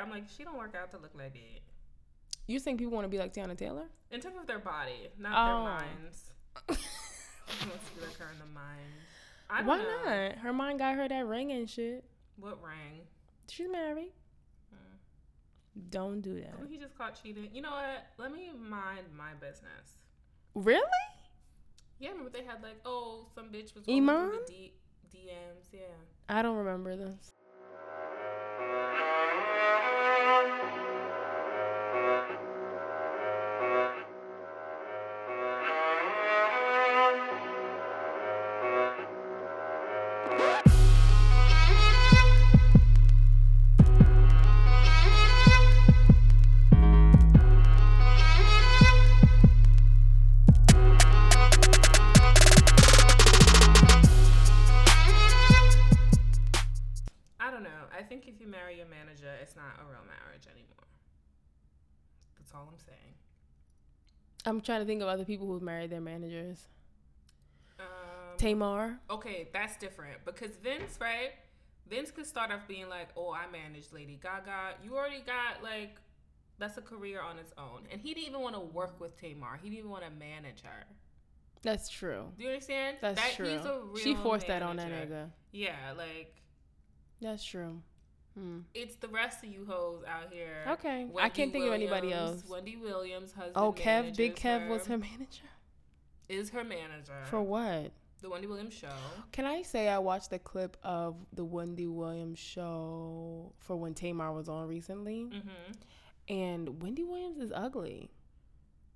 her. I'm like, she don't work out to look like it. You think people want to be like Teyana Taylor? In terms of their body, not their minds. She wants to be like her in the mind. Why not? Her mind got her that ring and shit. What ring? She's married. Don't do that. He just caught cheating. You know what? Let me mind my business. Really? Yeah, remember they had like, oh, some bitch was going through the DMs. Yeah. I don't remember this. It's not a real marriage anymore. That's all I'm saying. I'm trying to think of other people who married their managers. Tamar. Okay, that's different. Because Vince, right? Vince could start off being like, oh, I managed Lady Gaga. You already got, like, that's a career on its own. And he didn't even want to work with Tamar. He didn't even want to manage her. That's true. Do you understand? That's true. He's a real she forced manager. That on that nigga. Yeah, like. That's true. Hmm. It's the rest of you hoes out here. Okay, Wendy I can't think Williams, of anybody else. Wendy Williams' husband. Oh, Kev, Big Kev was her manager. Is her manager for what? The Wendy Williams show. Can I say I watched the clip of the Wendy Williams show for when Tamar was on recently? Mm-hmm. And Wendy Williams is ugly.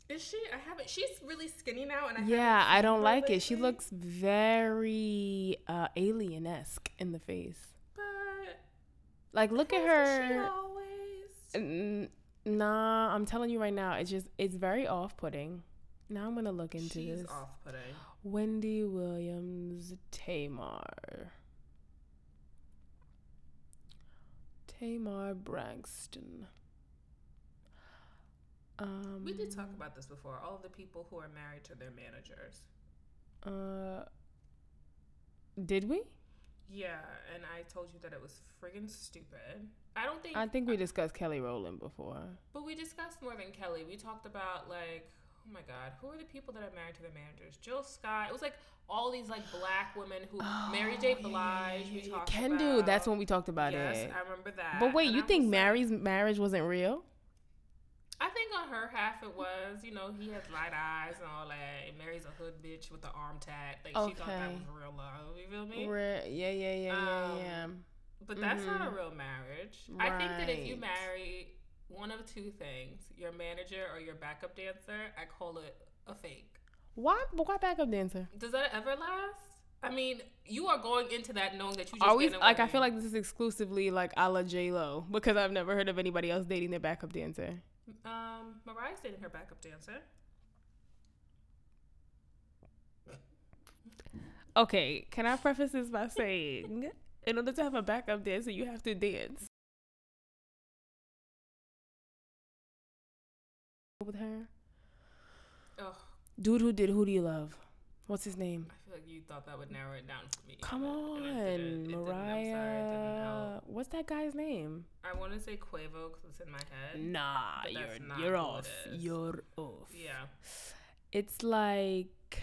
Is she? I haven't. She's really skinny now, and I don't like it. She looks very alien-esque in the face. Like, look at her. She always? Nah, I'm telling you right now, it's very off-putting. Now I'm gonna look into this. She's off-putting. Wendy Williams, Tamar Braxton. We did talk about this before. All the people who are married to their managers. Did we? Yeah, and I told you that it was friggin' stupid. I think we discussed Kelly Rowland before. But we discussed more than Kelly. We talked about, like, oh my God, who are the people that are married to their managers? Jill Scott. It was like all these like black women who Mary J. Blige. Yeah. We talked about. Can do. That's when we talked about it. Yes, I remember that. But wait, and you think Mary's marriage wasn't real? I think on her half it was. You know, he has light eyes and all that. And Mary's a hood bitch with the arm tat. Like, okay. She thought that was real love. You feel me? Yeah. But that's not a real marriage. Right. I think that if you marry one of two things, your manager or your backup dancer, I call it a fake. Why backup dancer? Does that ever last? I mean, you are going into that knowing that you just always like. I feel like this is exclusively like a la J-Lo because I've never heard of anybody else dating their backup dancer. Mariah's dating her backup dancer. Okay, can I preface this by saying, in order to have a backup dancer, you have to dance with her. Ugh. Dude who did Who Do You Love? What's his name? I feel like you thought that would narrow it down for me. Come on, Mariah. What's that guy's name? I want to say Quavo because it's in my head. Nah, you're off. You're off. Yeah. It's like,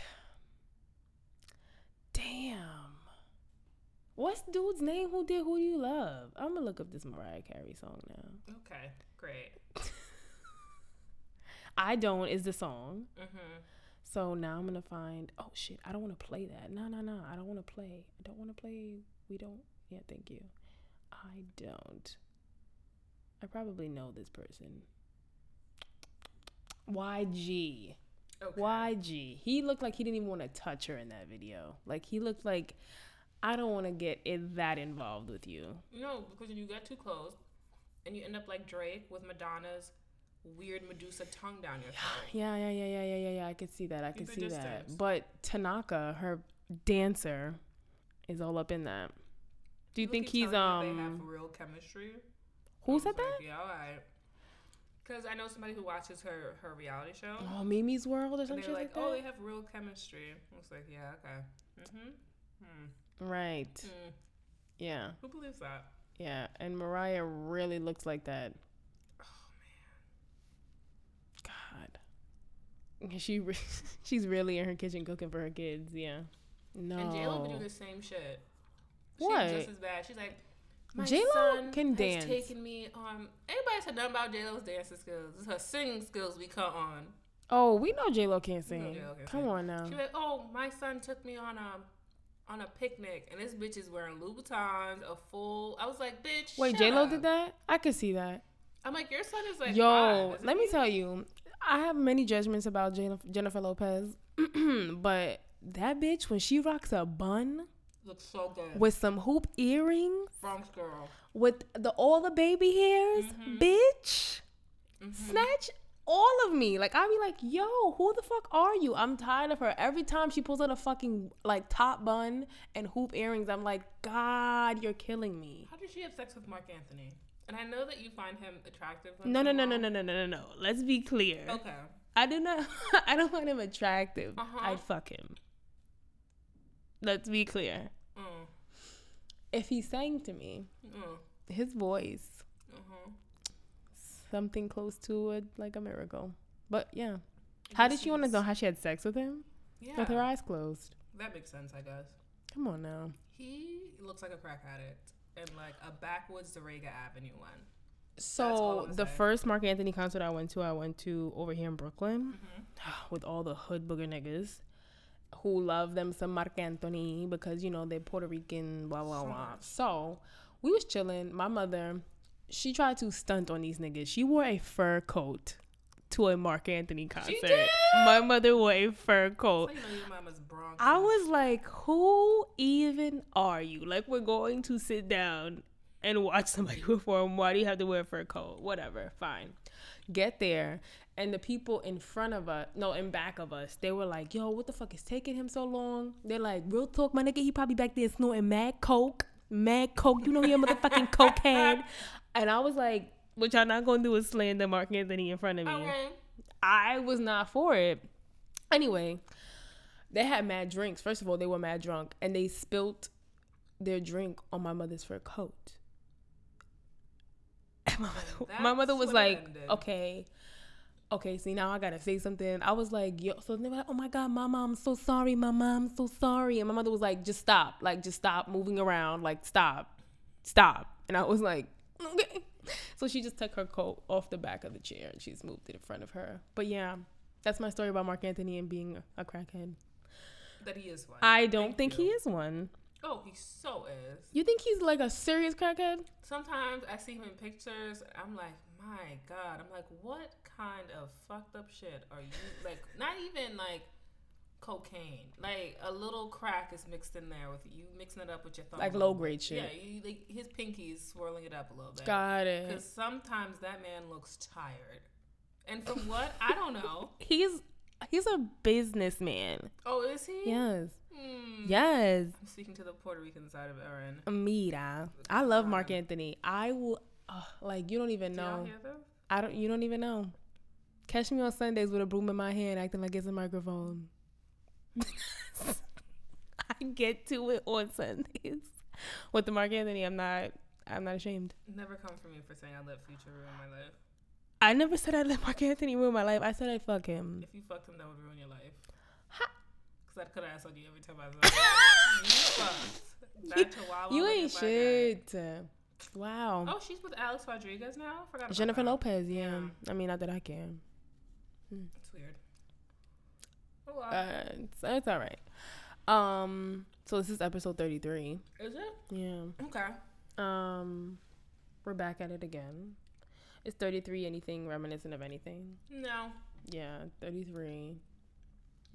damn. What's dude's name who did Who Do You Love? I'm gonna look up this Mariah Carey song now. Okay, great. I Don't is the song. Mm-hmm. So now I'm going to find, oh, shit, I don't want to play that. No, I don't want to play. We don't. Yeah, thank you. I don't. I probably know this person. YG. Okay. YG. He looked like he didn't even want to touch her in that video. Like, he looked like, I don't want to get that involved with you. No, because you got too close, and you end up like Drake with Madonna's weird Medusa tongue down your throat. Yeah. I could see that. Keep it distant. But Tanaka, her dancer, is all up in that. Do you think he's They have real chemistry. Who said that? Yeah, all right. Because I know somebody who watches her reality show. Oh, Mimi's World or something like that. They're like, oh, they have real chemistry. I was like, yeah, okay. Mm-hmm. Right. Mm. Yeah. Who believes that? Yeah, and Mariah really looks like that. Oh, man. God. She's really in her kitchen cooking for her kids, yeah. No. And J-Lo would do the same shit. What? She's just as bad. She's like, my J-Lo can dance. Taking me on. Anybody said nothing about J-Lo's dancing skills. It's her singing skills we caught on. Oh, we know J-Lo can't sing. Come on now. She was like, oh, my son took me on a picnic, and this bitch is wearing Louboutins, a full. I was like, bitch. Wait, J-Lo did that? I could see that. I'm like, your son is like, yo, let me tell you, I have many judgments about Jennifer Lopez, but that bitch, when she rocks a bun. Looks so good. With some hoop earrings. Bronx girl. With all the baby hairs. Mm-hmm. Bitch. Mm-hmm. Snatch all of me. Like, I be like, yo, who the fuck are you? I'm tired of her. Every time she pulls out a fucking, like, top bun and hoop earrings, I'm like, God, you're killing me. How did she have sex with Marc Anthony? And I know that you find him attractive. No. Let's be clear. Okay. I don't find him attractive. Uh-huh. I'd fuck him. Let's be clear. Mm. If he sang to me, his voice, something close to it, like a miracle. But yeah, how did she want to know how she had sex with him? Yeah, with her eyes closed. That makes sense, I guess. Come on now. He looks like a crack addict and like a backwoods Dorega Avenue one. So the first Marc Anthony concert I went to over here in Brooklyn with all the hood booger niggas. Who love them some Marc Anthony because, you know, they're Puerto Rican, blah, blah, blah. So we was chilling. My mother, she tried to stunt on these niggas. She wore a fur coat to a Marc Anthony concert. She did? My mother wore a fur coat. It's like, you know, your mama's Bronx. I was like, who even are you? Like, we're going to sit down and watch somebody perform. Why do you have to wear a fur coat? Whatever, fine. Get there. And the people in back of us, they were like, yo, what the fuck is taking him so long? They're like, real talk, my nigga, he probably back there snorting mad coke. You know he a motherfucking cokehead. And I was like, what y'all not gonna do is slander Marc Anthony in front of me. Okay. I was not for it. Anyway, they had mad drinks. First of all, they were mad drunk. And they spilt their drink on my mother's fur coat. And my mother was like, okay, see, now I gotta say something. I was like, yo, so they were like, oh my God, mama, I'm so sorry, mama, I'm so sorry. And my mother was like, just stop moving around, like, stop. And I was like, okay. So she just took her coat off the back of the chair and she's moved it in front of her. But yeah, that's my story about Marc Anthony and being a crackhead. That he is one. I don't think he is one. Oh, he so is. You think he's like a serious crackhead? Sometimes I see him in pictures, and I'm like, my God. I'm like, what kind of fucked up shit are you? Like, not even like cocaine. Like, a little crack is mixed in there with you mixing it up with your thumb. Like low grade shit. Yeah, you, like, his pinky's swirling it up a little bit. Got it. Because sometimes that man looks tired. And from what? I don't know. He's a businessman. Oh, is he? Yes. Yes. I'm speaking to the Puerto Rican side of Aaron. Mira. I love Marc Anthony. I will, like, you don't even know. Do y'all hear them? You don't even know. Catch me on Sundays with a broom in my hand acting like it's a microphone. I get to it on Sundays. With the Marc Anthony, I'm not ashamed. Never come for me for saying I let Future ruin my life. I never said I let Marc Anthony ruin my life. I said I'd fuck him. If you fucked him, that would ruin your life. Because I'd cut ass on you every time I was like, you fucked. That chihuahua. You ain't shit. Wow. Oh, she's with Alex Rodriguez now? Forgot about Jennifer Lopez, yeah. I mean, not that I can. It's weird. Oh, wow. It's all right. So this is episode 33. Is it? Yeah. Okay. We're back at it again. Is 33 anything reminiscent of anything? No. Yeah, 33.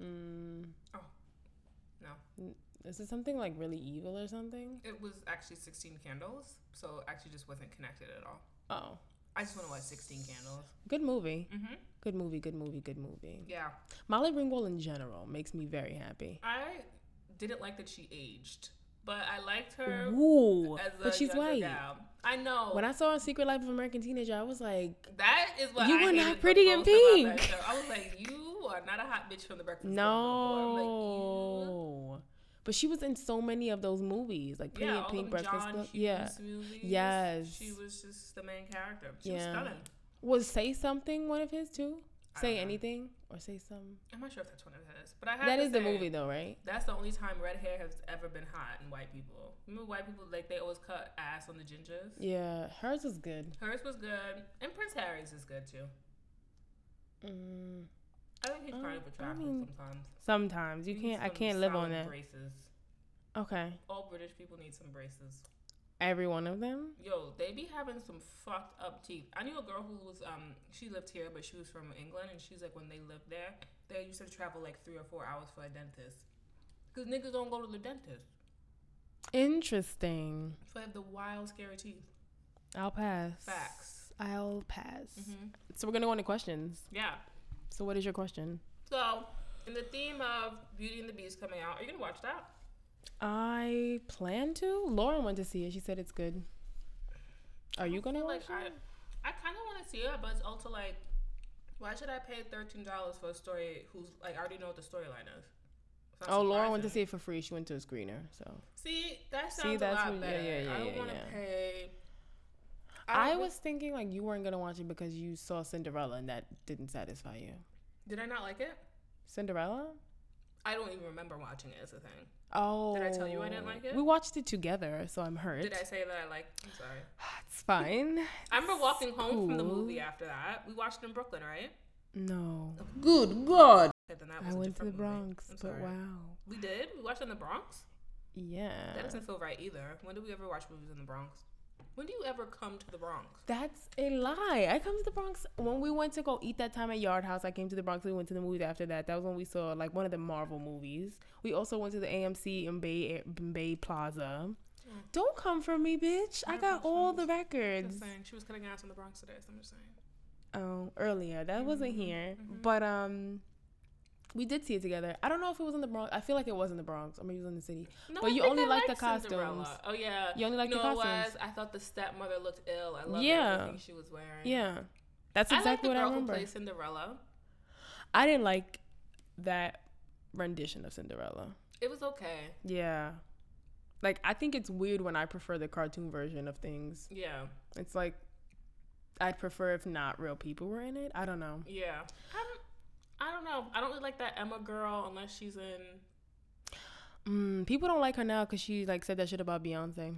Oh, no. Is it something like really evil or something? It was actually 16 Candles, so actually just wasn't connected at all. Oh. I just want to watch 16 Candles. Good movie. Mm-hmm. Good movie. Yeah. Molly Ringwald in general makes me very happy. I didn't like that she aged. But I liked her. Ooh, as a but she's white. Gal. I know. When I saw her Secret Life of American Teenager, I was like, "That is what you were not pretty in pink." I was like, "You are not a hot bitch from the Breakfast Club." No. Like, But she was in so many of those movies, like Pretty in Pink, Breakfast Club. Yeah, movies, yes. She was just the main character. She was stunning. Was Say Something one of his too? Say Anything or Say Something? I'm not sure if that's one of his, but I have. That is the movie though, right? That's the only time red hair has ever been hot in white people. Remember white people, like they always cut ass on the gingers. Yeah, hers was good. Hers was good, and Prince Harry's is good too. Mm. I think he's kind of attractive sometimes. Sometimes I can't live on that. Braces. Okay. All British people need some braces. Every one of them. Yo, they be having some fucked up teeth. I knew a girl who was she lived here, but she was from England, and she's like when they lived there, they used to travel like 3 or 4 hours for a dentist, because niggas don't go to the dentist. Interesting. So they have the wild, scary teeth. I'll pass. Facts. I'll pass. Mm-hmm. So we're gonna go into questions. Yeah. So what is your question? So, in the theme of Beauty and the Beast coming out, are you going to watch that? I plan to. Lauren went to see it. She said it's good. Are you going to watch it? I kind of want to see it, but it's also like, why should I pay $13 for a story who's like, I already know what the storyline is? Lauren went to see it for free. She went to a screener, so. See, that sounds a lot better. Yeah, I don't want to pay. I was thinking like you weren't gonna watch it because you saw Cinderella and that didn't satisfy you. Did I not like it? Cinderella? I don't even remember watching it as a thing. Oh. Did I tell you I didn't like it? We watched it together, so I'm hurt. Did I say that I liked it? I'm sorry. It's fine. I remember walking home from the movie after that. We watched it in Brooklyn, right? No. Good God. Okay, then that was I went to the Bronx, but wow. We did? We watched it in the Bronx? Yeah. That doesn't feel right either. When did we ever watch movies in the Bronx? When do you ever come to the Bronx? That's a lie. I come to the Bronx when we went to go eat that time at Yard House. I came to the Bronx. We went to the movies after that. That was when we saw like one of the Marvel movies. We also went to the AMC in Bay Plaza. Yeah. Don't come for me, bitch. I got all the records. Just saying. She was cutting ass in the Bronx today, so I'm just saying. Oh, earlier. That wasn't here. Mm-hmm. But we did see it together. I don't know if it was in the Bronx. I feel like it was in the Bronx. Or maybe it was in the city. No, but you only liked the costumes. Oh, yeah. You only liked the costumes. No, it was. I thought the stepmother looked ill. I loved everything she was wearing. Yeah. That's exactly what I remember. I liked the girl who played Cinderella. I didn't like that rendition of Cinderella. It was okay. Yeah. Like, I think it's weird when I prefer the cartoon version of things. Yeah. It's like, I'd prefer if not real people were in it. I don't know. Yeah. I don't know. I don't really like that Emma girl unless she's in... people don't like her now because she like said that shit about Beyonce.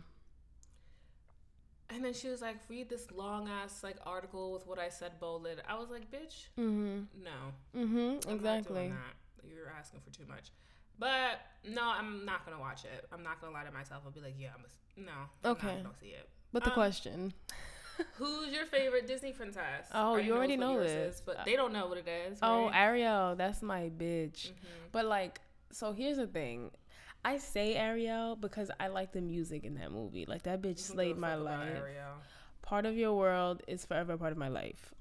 And then she was like, read this long-ass like article with what I said bolded. I was like, bitch, no. Mm-hmm, exactly. You're asking for too much. But no, I'm not going to watch it. I'm not going to lie to myself. I'll be like, yeah, I don't see it. But the question... Who's your favorite Disney princess? Oh, you already know this. Is, but they don't know what it is. Right? Oh, Ariel. That's my bitch. Mm-hmm. But, like, so here's the thing. I say Ariel because I like the music in that movie. Like, that bitch slayed my life. Part of your world is forever part of my life.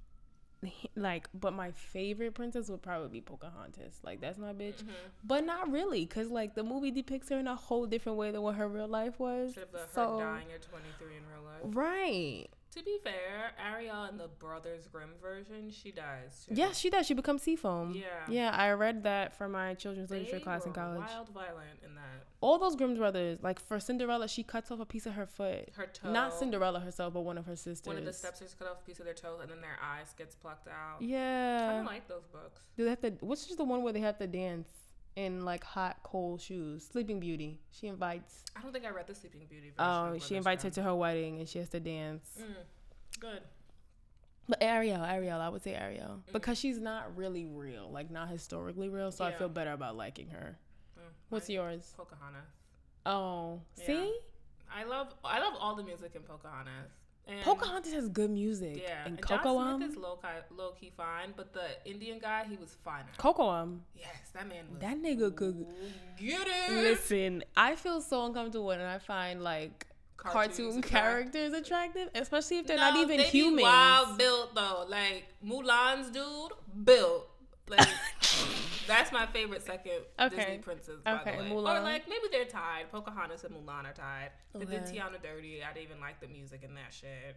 Like, but my favorite princess would probably be Pocahontas. Like, that's my bitch. Mm-hmm. But not really, because, like, the movie depicts her in a whole different way than what her real life was. Should have let her dying at 23 in real life. Right. To be fair, Ariel in the Brothers Grimm version, she dies too. Yeah, she does. She becomes Seafoam. Yeah. Yeah, I read that for my children's literature class in college. Wild violent in that. All those Grimm brothers, like for Cinderella, she cuts off a piece of her foot. Her toe. Not Cinderella herself, but one of her sisters. One of the stepsisters cut off a piece of their toe and then their eyes gets plucked out. Yeah. I don't like those books. Do they have to, which is the one where they have to dance in like hot, cold shoes? Sleeping Beauty. She invites. I don't think I read the Sleeping Beauty version. Oh, she invites her to her wedding and she has to dance. Mm, good. But Ariel, I would say Ariel. Mm. Because she's not really real, like not historically real, so I feel better about liking her. Mm, what's yours? Pocahontas. Oh, yeah. See? I love all the music in Pocahontas. And Pocahontas has good music. Yeah. And Cocoam. John Smith is low-key fine, but the Indian guy, he was fine. Cocoam. Yes, that man was. That nigga could get it. Listen, I feel so uncomfortable when I find, like, cartoon characters attractive, especially if they're not even humans. Be wild built, though. Like, Mulan's dude, built. Like, that's my favorite second Disney princess, by the way. Mulan. Or, like, maybe they're tied. Pocahontas and Mulan are tied. Okay. They did Tiana dirty. I didn't even like the music and that shit.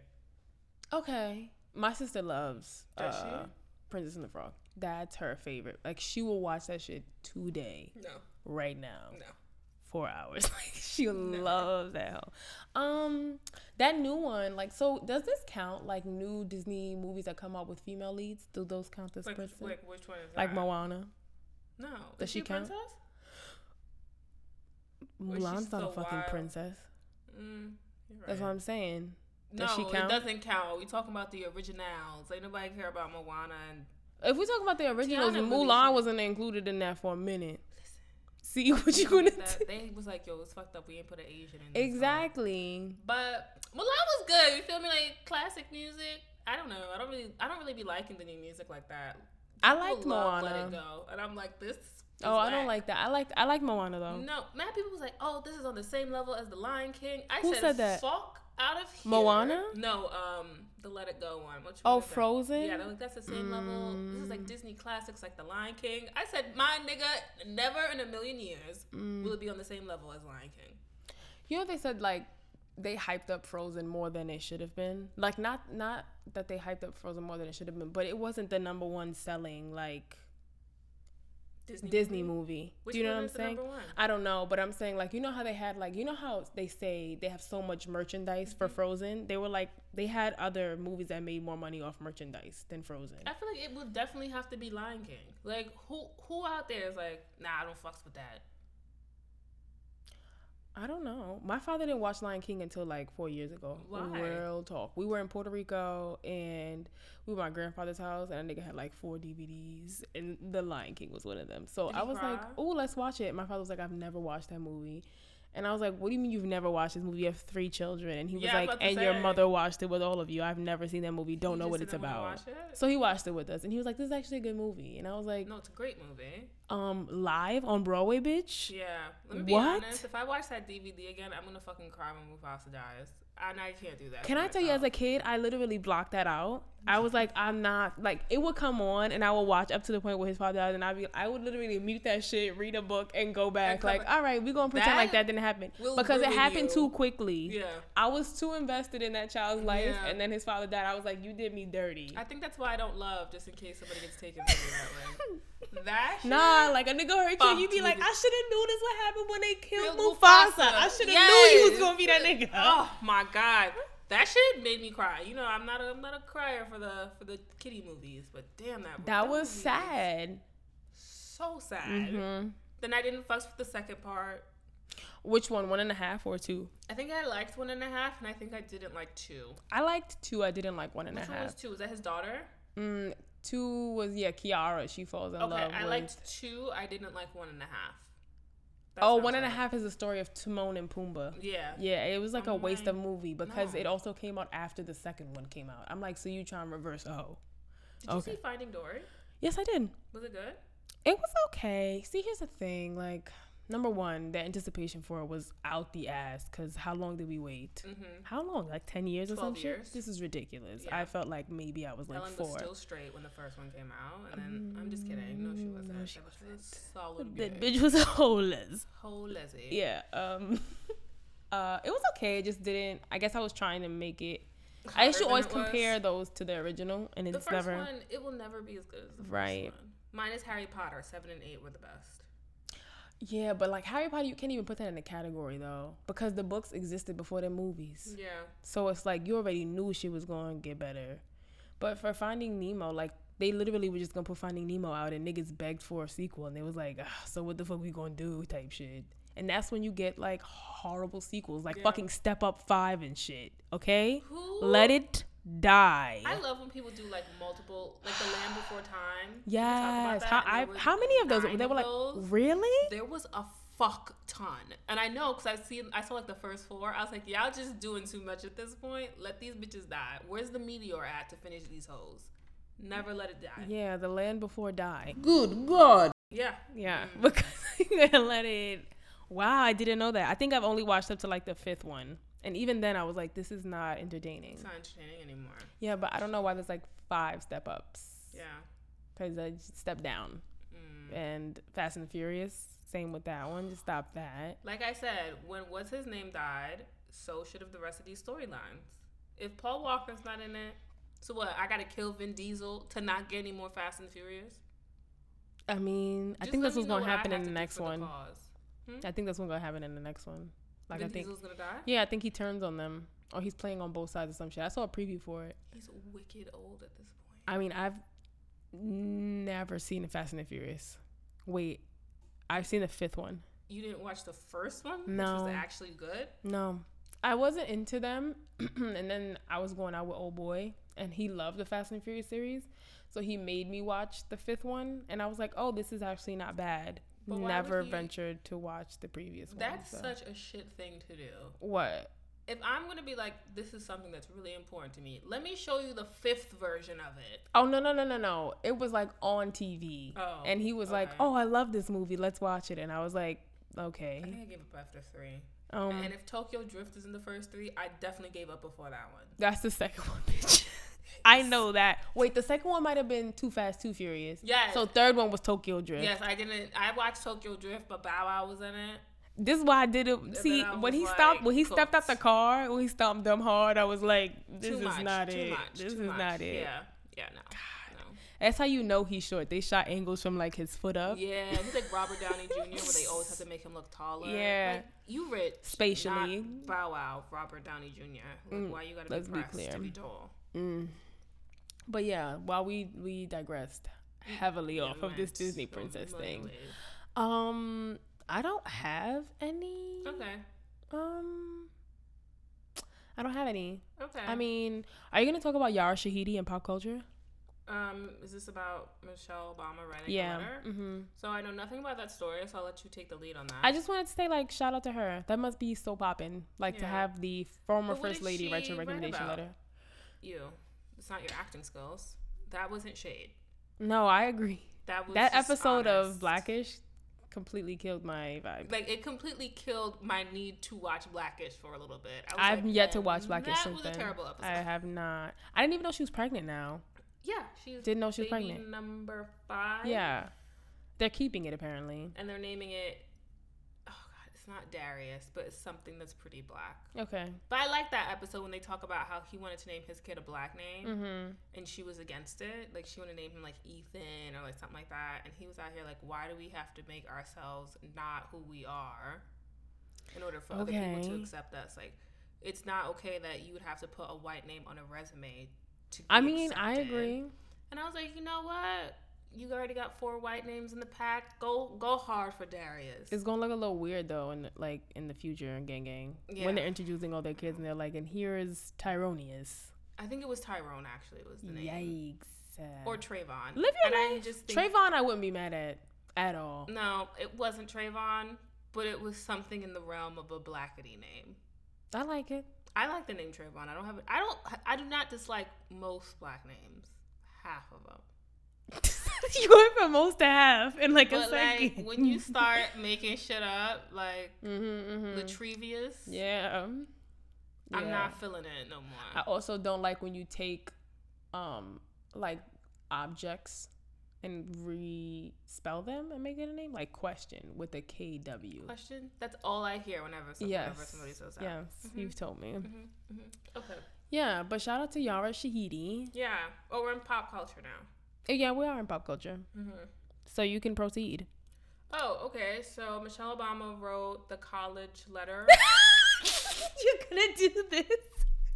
Okay. My sister loves Princess and the Frog. That's her favorite. Like, she will watch that shit today. No. Right now. No. 4 hours. Like, she loves that home. That new one, like, so does this count, like, new Disney movies that come out with female leads? Do those count this person? Like, which one is that? Like Moana? No. Does she count? Princess? Mulan's not a fucking princess. Mm, you're right. That's what I'm saying. Does she count? It doesn't count. We talking about the originals. Ain't nobody care about Moana. And if we talk about the originals, Mulan wasn't included in that for a minute. See what you gonna do. They was like, yo, it's fucked up. We didn't put an Asian in this. Exactly. Song. But Mulan was good. You feel me? Like, classic music. I don't know. I don't really be liking the new music like that. I liked Moana. Let It Go. And I'm like, this is whack. I don't like that. I like Moana though. No, mad people was like, oh, this is on the same level as The Lion King. Who said that? Fuck out of here. Moana? No, the Let It Go one. Frozen? Yeah, like, that's the same level. This is like Disney classics, like The Lion King. I said, my nigga, never in a million years will it be on the same level as Lion King. You know, they said like they hyped up Frozen more than it should have been. Like, not that they hyped up Frozen more than it should have been, but it wasn't the number one selling like Disney movie. Do you know what I'm saying? I don't know, but I'm saying, like, you know how they had, like, you know how they say they have so much merchandise for Frozen? They were like, they had other movies that made more money off merchandise than Frozen. I feel like it would definitely have to be Lion King. Like, who out there is like, nah, I don't fucks with that? I don't know. My father didn't watch Lion King until like 4 years ago. Why? Real talk. We were in Puerto Rico and we were at my grandfather's house and a nigga had like 4 DVDs and The Lion King was one of them. So I was like, oh, let's watch it. My father was like, I've never watched that movie. And I was like, what do you mean you've never watched this movie? You have 3 children. And he was like, and your mother watched it with all of you. I've never seen that movie. Don't know what it's about. So he watched it with us. And he was like, this is actually a good movie. And I was like, no, it's a great movie. Live on Broadway, bitch? Yeah. Let me be honest. If I watch that DVD again, I'm going to fucking cry when Mufasa dies. And I can't do that. Can I tell you, as a kid, I literally blocked that out. I was like, I'm not, like, it would come on and I would watch up to the point where his father died, and I would literally mute that shit, read a book, and go back. Like, all right, we're going to pretend like that didn't happen. Because it happened too quickly. Yeah. I was too invested in that child's life, and then his father died. I was like, you did me dirty. I think that's why I don't love, just in case somebody gets taken from me that way. That shit. Nah, like, a nigga hurt you, you'd be like, I should have knew this would happen when they killed Mufasa. I should have knew he was going to be that nigga. Oh, my God. That shit made me cry. You know, I'm not a crier for the kiddie movies, but damn that was sad. So sad. Mm-hmm. Then I didn't fuss with the second part. Which one? 1.5 or 2? I think I liked 1.5, and I think I didn't like 2. I liked 2. I didn't like 1.5. Which one was 2? Was that his daughter? 2 was Kiara. She falls in love. Okay, I liked 2. I didn't like 1.5. That 1.5 is the story of Timon and Pumbaa. Yeah. Yeah, it was like a waste of movie because it also came out after the second one came out. I'm like, so you trying to reverse Did you see Finding Dory? Yes, I did. Was it good? It was okay. See, here's the thing. Like, number one, the anticipation for it was out the ass because how long did we wait? Mm-hmm. How long? Like 10 years or some years? Shit? This is ridiculous. Yeah. I felt like maybe I was like Ellen 4. Ellen was still straight when the first one came out. And then, I'm just kidding. No, she wasn't. No, she was solid. That bitch was hoeless. Hoelessy. Yeah. It was okay. It just didn't. I guess I was trying to make it. I actually always compare those to the original. And it's never. The first one, it will never be as good as the first one. Minus Harry Potter. 7 and 8 were the best. Yeah, but like Harry Potter, you can't even put that in a category though, because the books existed before the movies. Yeah. So it's like you already knew she was going to get better. But for Finding Nemo, like they literally were just going to put Finding Nemo out and niggas begged for a sequel and they was like, so what the fuck we going to do type shit. And that's when you get like horrible sequels, like fucking Step Up 5 and shit, okay? Who? Let it die. I love when people do like multiple, like The Land Before Time. Yes. How many of those? They were like, really? There was a fuck ton, and I know because I saw like the first 4. I was like, y'all just doing too much at this point. Let these bitches die. Where's the meteor at to finish these hoes? Never let it die. Yeah, The Land Before Die. Good God. Yeah. Mm. Because you're gonna let it. Wow, I didn't know that. I think I've only watched up to like the 5th one. And even then, I was like, this is not entertaining. It's not entertaining anymore. Yeah, but I don't know why there's like 5 step-ups. Yeah. Because I stepped down. Mm. And Fast and Furious, same with that one. Just stop that. Like I said, when What's-His-Name died, so should have the rest of these storylines. If Paul Walker's not in it, so what? I got to kill Vin Diesel to not get any more Fast and Furious? I mean, I think that's what's going to happen in the next one. I think that's what's gonna happen in the next one. Like, I think Diesel's gonna die. Yeah, I think he turns on them, or he's playing on both sides of some shit. I saw a preview for it. He's wicked old at this point. I mean, I've never seen the Fast and the Furious. Wait, I've seen the fifth one. You didn't watch the first one? No. Which was actually good? No. I wasn't into them. And then I was going out with old boy, and he loved the Fast and Furious series. So he made me watch the fifth one, and I was like, oh, this is actually not bad. But never ventured to watch the previous one. That's such a shit thing to do. What? If I'm going to be like, this is something that's really important to me, let me show you the fifth version of it. Oh, no. It was like on TV. Oh, and he was like, oh, I love this movie. Let's watch it. And I was like, okay. I think I gave up after 3. And if Tokyo Drift is in the first 3, I definitely gave up before that one. That's the second one, bitch. I know that. Wait, the second one might have been Too Fast, Too Furious. Yes. So third one was Tokyo Drift. Yes, I watched Tokyo Drift, but Bow Wow was in it. This is why I did it. And see, when he stepped out the car, when he stomped them hard, I was like, this is not it. Yeah, no. God. No. That's how you know he's short. They shot angles from, like, his foot up. Yeah, he's like Robert Downey Jr., where they always have to make him look taller. Yeah. Like, you rich. Spatially. Not Bow Wow, Robert Downey Jr. Like, why you got to be pressed to be tall? But yeah, while we digressed heavily off of this Disney princess thing. I don't have any. Okay. I don't have any. Okay. I mean, are you going to talk about Yara Shahidi and pop culture? Is this about Michelle Obama writing a letter? Mm-hmm. So I know nothing about that story, so I'll let you take the lead on that. I just wanted to say, like, shout out to her. That must be so poppin', like, to have the former first lady write your recommendation letter. You. It's not your acting skills. That wasn't shade. No, I agree. That episode of Blackish completely killed my vibe. Like, it completely killed my need to watch Blackish for a little bit. I've yet to watch Blackish since then. That was a terrible episode. I have not. I didn't even know she was pregnant now. Yeah, didn't know she was pregnant. Baby number 5. Yeah, they're keeping it apparently, and they're naming it. It's not Darius, but it's something that's pretty black. Okay. But I like that episode when they talk about how he wanted to name his kid a black name, and she was against it. Like, she wanted to name him, like, Ethan or, like, something like that. And he was out here like, why do we have to make ourselves not who we are in order for other people to accept us? Like, it's not okay that you would have to put a white name on a resume to be accepted. I agree. And I was like, you know what? You already got 4 white names in the pack. Go hard for Darius. It's gonna look a little weird though, in the future in Gang, when they're introducing all their kids and they're like, and here is Tyronius. I think it was Tyrone actually. It was the name. Yikes. Or Trayvon. Live your life. Trayvon, I wouldn't be mad at all. No, it wasn't Trayvon, but it was something in the realm of a blackity name. I like it. I like the name Trayvon. I do not dislike most black names. Half of them. You went from most to half in a second. Like, when you start making shit up, like Latrevius, I'm not feeling it no more. I also don't like when you take like objects and re-spell them and make it a name, like question with a KW. Question. That's all I hear whenever somebody says that. Yes, you've told me. Okay. Yeah, but shout out to Yara Shahidi. Yeah. Oh, we're in pop culture now. Yeah, we are in pop culture. So you can proceed. Oh, okay. So Michelle Obama wrote the college letter. You're going to do this?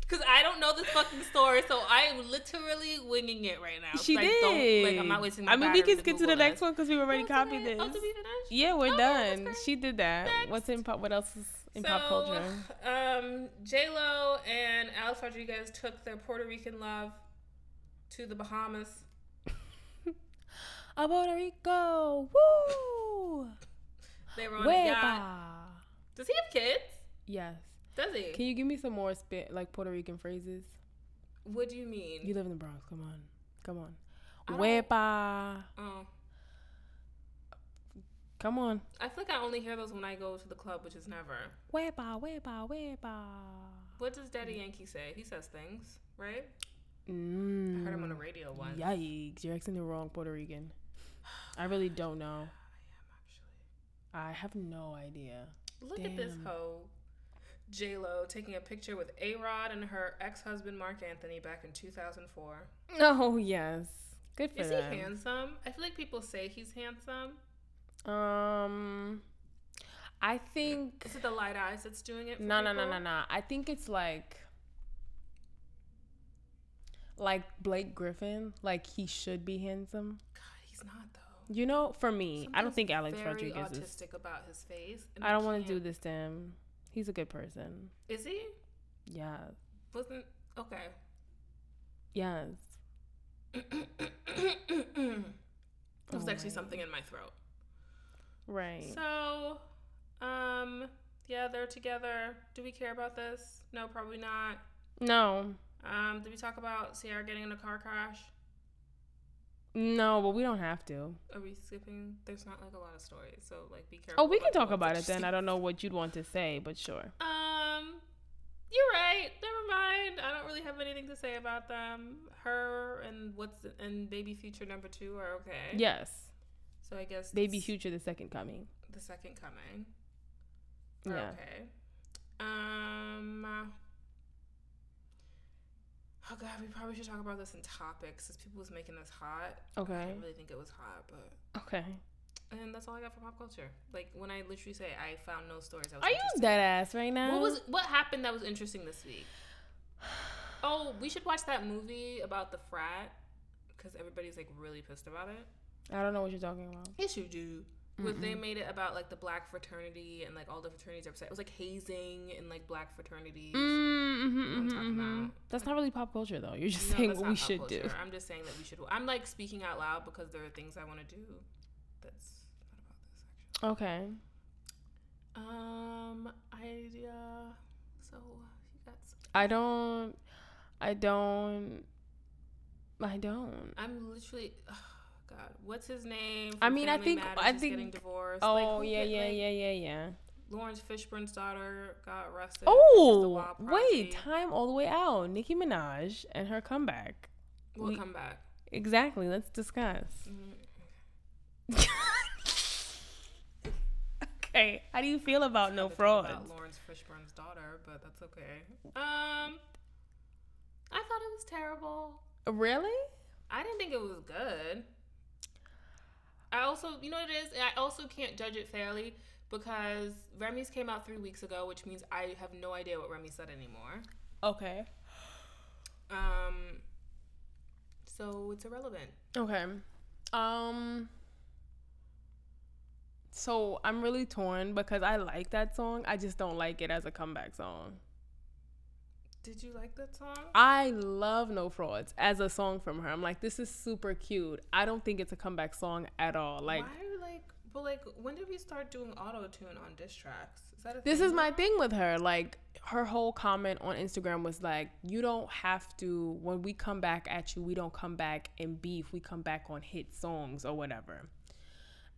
Because I don't know this fucking story, so I am literally winging it right now. She did. I'm not wasting my time. I mean, we can skip to the next one because we already copied this. Oh, did we finish? Yeah, we're done. She did that. Next. What else is in pop culture? J-Lo and Alex Rodriguez took their Puerto Rican love to the Bahamas. A Puerto Rico, woo! They were on a yacht. Does he have kids? Yes. Does he? Can you give me some more Puerto Rican phrases? What do you mean? You live in the Bronx. Come on. Huepa. Oh. Come on. I feel like I only hear those when I go to the club, which is never. Huepa, huepa, huepa. What does Daddy Yankee say? He says things, right? I heard him on the radio once. Yikes! You're asking the wrong Puerto Rican. I really don't know. I am actually. I have no idea. Look at this hoe, J-Lo, taking a picture with A-Rod and her ex-husband Marc Anthony back in 2004. Oh yes, good for them. Is he handsome? I feel like people say he's handsome. I think... Is it the light eyes that's doing it for people? No. I think it's like Blake Griffin. Like, he should be handsome. God, he's not, though. You know, for me, something's I don't think Alex Rodriguez is... very autistic about his face. I don't want to do this to him. He's a good person. Is he? Yeah. Wasn't... Okay. Yes. There's actually something in my throat. Right. So... yeah, they're together. Do we care about this? No, probably not. No. Did we talk about Ciara getting in a car crash? No, but we don't have to. Are we skipping? There's not like a lot of stories, so like be careful. Oh, we can talk about it then. I don't know what you'd want to say, but sure. You're right. Never mind. I don't really have anything to say about them. Her and Baby Future #2 are okay. Yes. So I guess Baby Future, the second coming. Yeah. Okay. Oh God, we probably should talk about this in topics, since people was making this hot. Okay. I didn't really think it was hot, but okay. And that's all I got for pop culture. Like when I literally say I found no stories. Are you dead ass right now? What happened that was interesting this week? Oh, we should watch that movie about the frat because everybody's like really pissed about it. I don't know what you're talking about. Yes, you do. Where they made it about, like, the black fraternity and, like, all the fraternities are upset. It was, like, hazing and, like, black fraternities. About. That's not really pop culture, though. You're just saying what we should do. I'm just saying that we should. I'm, like, speaking out loud because there are things I want to do that's not about this, actually. Okay. So, you got something? I don't. I'm literally... God, what's his name? I think getting divorced. Oh, like, yeah. Lawrence Fishburne's daughter got arrested. Oh, wait, time all the way out. Nicki Minaj and her comeback. We'll come back. Exactly. Let's discuss. Okay. How do you feel about No Fraud? About Lawrence Fishburne's daughter, but that's okay. I thought it was terrible. Really? I didn't think it was good. I also, you know what it is? I also can't judge it fairly because Remy's came out 3 weeks ago, which means I have no idea what Remy said anymore. Okay. So it's irrelevant. Okay. So I'm really torn because I like that song. I just don't like it as a comeback song. Did you like that song? I love No Frauds as a song from her. I'm like, this is super cute. I don't think it's a comeback song at all. Like, why are you like, but like, when did we start doing auto-tune on diss tracks? Is that a this thing? Is my thing with her. Like, her whole comment on Instagram was like, you don't have to, when we come back at you, we don't come back and beef. We come back on hit songs or whatever.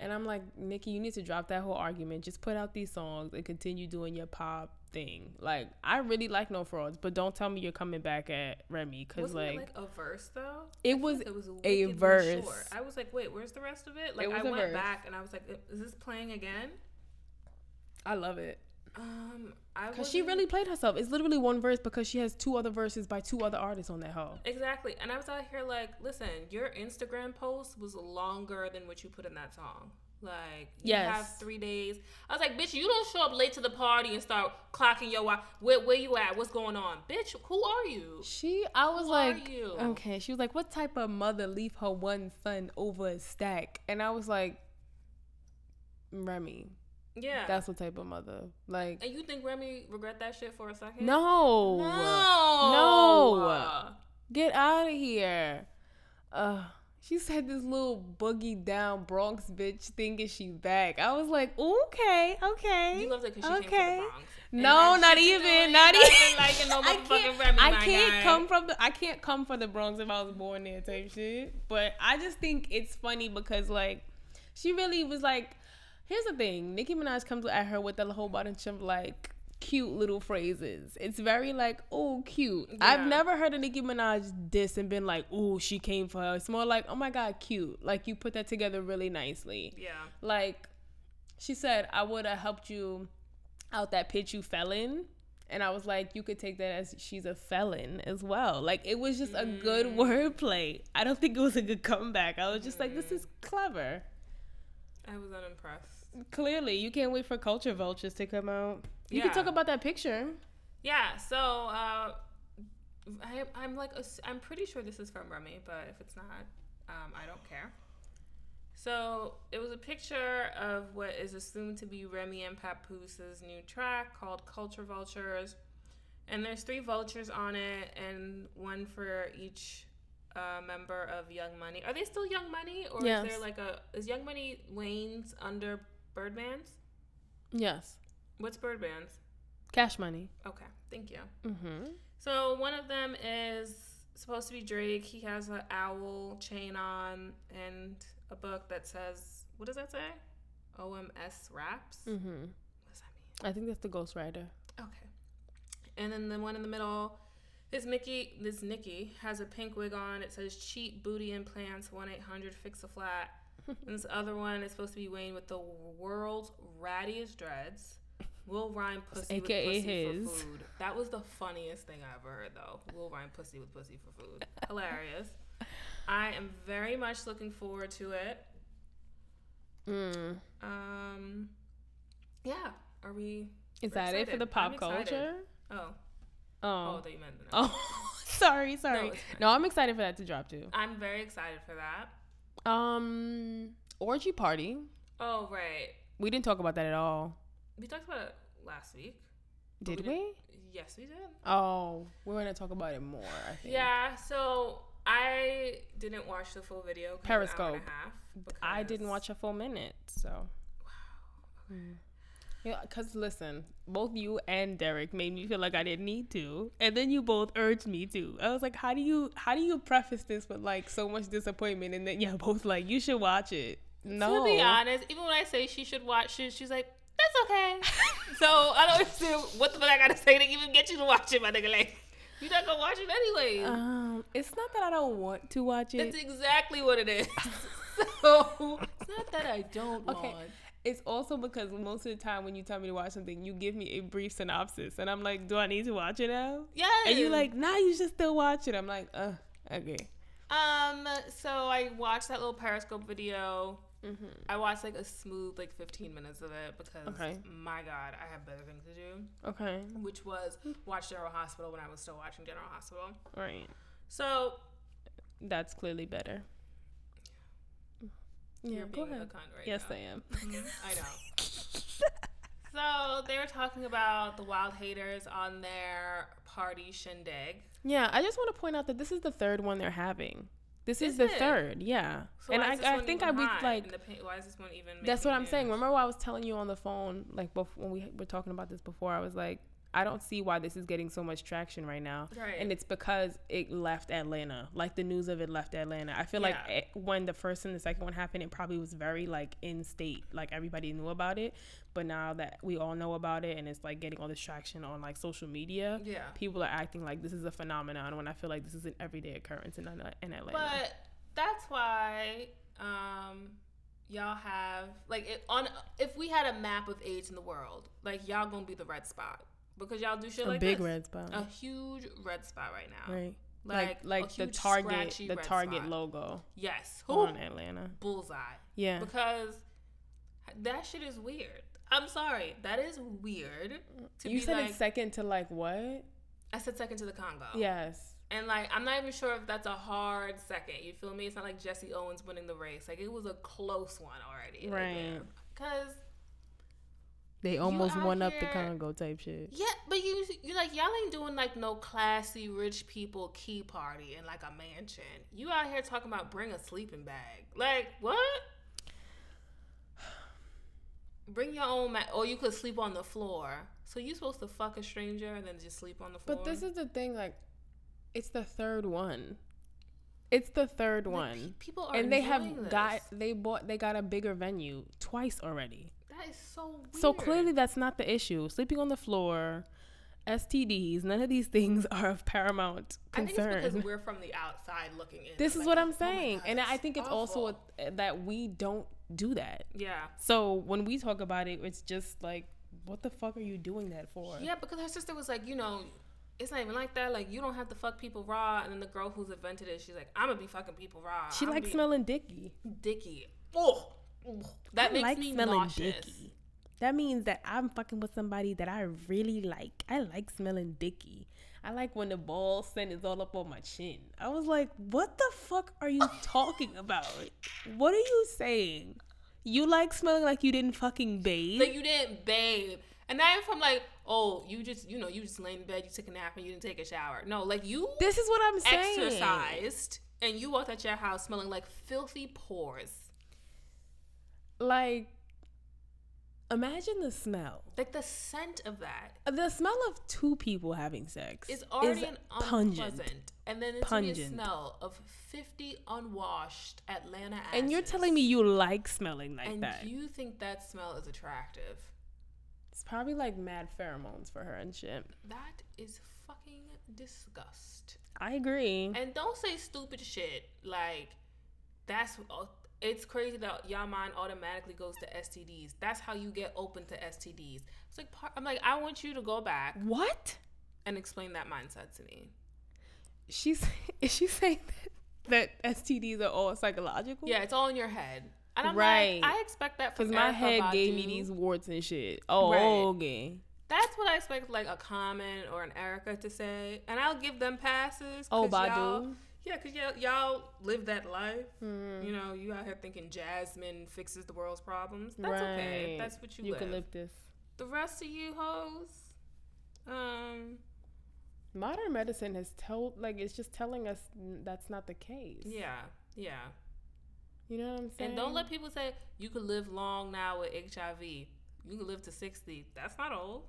And I'm like, Nikki, you need to drop that whole argument. Just put out these songs and continue doing your pop thing. Like, I really like No Frauds, but don't tell me you're coming back at Remy because like a verse though. It was a verse. Short. I was like, wait, where's the rest of it? Like, I went back and I was like, is this playing again? I love it. Because she really played herself. It's literally one verse because she has two other verses by two other artists on that hoe. Exactly. And I was out here like, listen, your Instagram post was longer than what you put in that song. Like, you have 3 days. I was like, bitch, you don't show up late to the party and start clocking your wife. Where you at? What's going on? Bitch, who are you? She was like, what type of mother leave her one son over a stack? And I was like, Remy. Yeah. That's what type of mother. Like, and you think Remy regret that shit for a second? No. Get out of here. She said this little boogie down Bronx bitch thinking she back. I was like, okay. You loved it because she came from the Bronx. No, not even. Liking no motherfucking Remy, I can't come from the Bronx if I was born there type shit. But I just think it's funny because like she really was like. Here's the thing. Nicki Minaj comes at her with a whole bunch of, like, cute little phrases. It's very, like, oh, cute. Yeah. I've never heard a Nicki Minaj diss and been like, oh, she came for her. It's more like, oh, my God, cute. Like, you put that together really nicely. Yeah. Like, she said, I would have helped you out that pit you fell in. And I was like, you could take that as she's a felon as well. Like, it was just a good wordplay. I don't think it was a good comeback. I was just like, this is clever. I was unimpressed. Clearly, you can't wait for Culture Vultures to come out. You can talk about that picture. Yeah, so I'm pretty sure this is from Remy, but if it's not, I don't care. So it was a picture of what is assumed to be Remy and Papoose' new track called Culture Vultures. And there's 3 vultures on it, and one for each member of Young Money. Are they still Young Money? Or yes. Is there is Young Money Wayne's under Birdman's? Yes. What's Birdman's? Cash Money. Okay, thank you. Mm-hmm. So one of them is supposed to be Drake. He has an owl chain on and a book that says, what does that say? OMS Raps? Mm-hmm. What does that mean? I think that's the Ghost Rider. Okay. And then the one in the middle is Nikki has a pink wig on. It says cheap booty implants, 1-800 fix a flat. And this other one is supposed to be Wayne with the world's rattiest dreads. Will rhyme pussy AKA with pussy his. For food. That was the funniest thing I ever heard, though. Will rhyme pussy with pussy for food. Hilarious. I am very much looking forward to it. Mm. Yeah. Are we? Is that excited? It for the pop culture? Oh, that you meant. No. Oh, sorry. No, I'm excited for that to drop too. I'm very excited for that. Orgy Party. Oh right. We didn't talk about that at all. We talked about it last week. Did we? Yes, we did. Oh, we're gonna talk about it more, I think. Yeah. So I didn't watch the full video. Periscope. An hour and a half I didn't watch a full minute. So. Wow. Okay. Yeah, because listen, both you and Derek made me feel like I didn't need to, and then you both urged me to. I was like, how do you preface this with like so much disappointment, and then both like you should watch it. No, to be honest, even when I say she should watch it, she's like, that's okay. So I don't understand what the fuck I gotta say to even get you to watch it, my nigga. Like, you're not gonna watch it anyway. It's not that I don't want to watch it. That's exactly what it is. So it's not that I don't want. It's also because most of the time when you tell me to watch something, you give me a brief synopsis. And I'm like, do I need to watch it now? Yes. And you're like, nah, you should still watch it. I'm like, okay. So I watched that little Periscope video. Mm-hmm. I watched a smooth 15 minutes of it because, my God, I have better things to do. Okay. Which was watch General Hospital when I was still watching General Hospital. Right. So. That's clearly better. You're being a cunt right now. Yes, I am. I know. So they were talking about the Wild Haters on their party shindig. Yeah, I just want to point out that this is the 3rd one they're having. This is the 3rd, yeah. So and I think I was like, why is this one even? That's what I'm saying. Remember, when I was telling you on the phone, when we were talking about this before, I was like, I don't see why this is getting so much traction right now. Right. And it's because it left Atlanta. The news of it left Atlanta. I feel when the first and the second one happened, it probably was very in state. Everybody knew about it. But now that we all know about it and it's getting all this traction on social media, people are acting like this is a phenomenon when I feel like this is an everyday occurrence in Atlanta. But that's why y'all have if we had a map of AIDS in the world, y'all gonna be the red spot. Because y'all do shit a big this. Red spot. A huge red spot right now. Right. Like the Target spot. Logo. Yes. Who? On Atlanta. Bullseye. Yeah. Because that shit is weird. I'm sorry. That is weird. You said it's second to what? I said second to the Congo. Yes. And I'm not even sure if that's a hard second. You feel me? It's not like Jesse Owens winning the race. It was a close one already. Right. Because. They almost won up the Congo type shit. Yeah, but you y'all ain't doing no classy rich people key party in a mansion. You out here talking about bring a sleeping bag. What? Bring your own or you could sleep on the floor. So you supposed to fuck a stranger and then just sleep on the floor? But this is the thing, it's the 3rd one. It's the 3rd one. People are and they have this. They got a bigger venue twice already. That is so weird. So clearly that's not the issue. Sleeping on the floor, STDs, none of these things are of paramount concern. I think it's because we're from the outside looking in. This is what I'm saying. And I think it's also that we don't do that. Yeah. So when we talk about it, it's just what the fuck are you doing that for? Yeah, because her sister was it's not even like that. You don't have to fuck people raw. And then the girl who's invented it, she's like, I'm going to be fucking people raw. She likes smelling dicky. Oh. That makes me nauseous. Dicky. That means that I'm fucking with somebody that I really like. I like smelling dicky. I like when the ball scent is all up on my chin. I was like, what the fuck are you talking about? What are you saying? You like smelling like you didn't fucking bathe? Like you didn't bathe. And now if I'm like, oh, you just lay in bed, you took a nap, and you didn't take a shower. No, like you This is what I'm saying. Exercised, and you walked out your house smelling like filthy pores. Like, imagine the smell. Like the scent of that. The smell of two people having sex. It's already an unpleasant. And then it's the smell of 50 unwashed Atlanta ashes. And you're telling me you like smelling like that. And you think that smell is attractive. It's probably like mad pheromones for her and shit. That is fucking disgust. I agree. And don't say stupid shit. Like, it's crazy that y'all mind automatically goes to STDs. That's how you get open to STDs. It's like, I'm like, I want you to go back. What? And explain that mindset to me. Is she saying that STDs are all psychological? Yeah, it's all in your head. And I'm right. Like, I expect that because my head gave me these warts and shit. Oh, right. Okay. That's what I expect, like a Common or an Erica to say, and I'll give them passes. Oh, Badu. Yeah, because y'all live that life. Mm. You know, you out here thinking Jasmine fixes the world's problems. That's right. Okay. That's what you live. Eucalyptus. The rest of you hoes, modern medicine has it's just telling us that's not the case. Yeah. Yeah. You know what I'm saying? And don't let people say, you could live long now with HIV. You can live to 60. That's not old.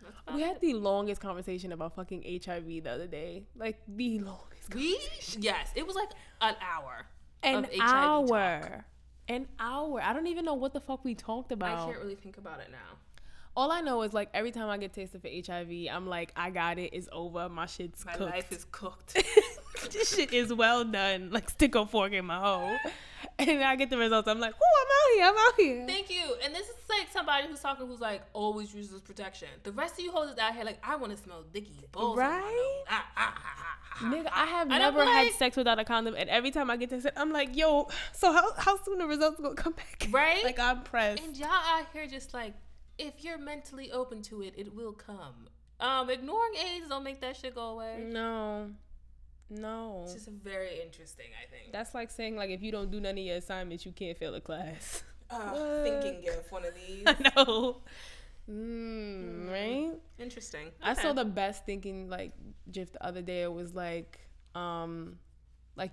That's not we had the longest conversation about fucking HIV the other day. Like, the longest conversation. Yes, it was like an hour. An of HIV hour. Talk. An hour. I don't even know what the fuck we talked about. I can't really think about it now. All I know is, like, every time I get tested for HIV, I'm like, I got it. It's over. My shit's cooked. My life is cooked. This shit is well done. Like, stick a fork in my hole. And I get the results. I'm like, oh, I'm out here. Thank you. And this is, like, somebody who's talking who's, like, always uses protection. The rest of you hoes is out here, like, I want to smell dicky balls. Right? Nigga, I have never had sex without a condom. And every time I get tested, I'm like, yo, so how soon the results going to come back? Right? Like, I'm pressed. And y'all out here just, like, if you're mentally open to it, it will come. Ignoring AIDS don't make that shit go away. No. It's just very interesting, I think. That's like saying, like, if you don't do none of your assignments, you can't fail a class. Thinking of one of these. I know. Right? Interesting. Okay. I saw the best thinking, like, gif the other day. It was like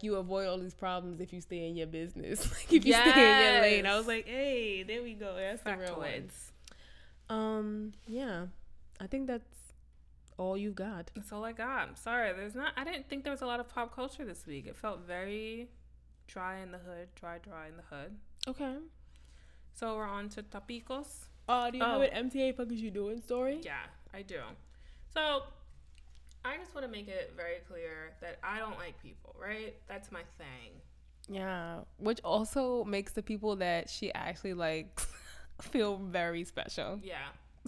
you avoid all these problems if you stay in your business. Like, if you stay in your lane. I was like, hey, there we go. That's the real one. Yeah, I think that's all you got. That's all I got. I'm sorry. I didn't think there was a lot of pop culture this week. It felt very dry in the hood. Dry in the hood. Okay. So we're on to Topicos. Do you know what MTA fuck is you doing story? Yeah, I do. So I just want to make it very clear that I don't like people, right? That's my thing. Yeah, which also makes the people that she actually likes feel very special. Yeah.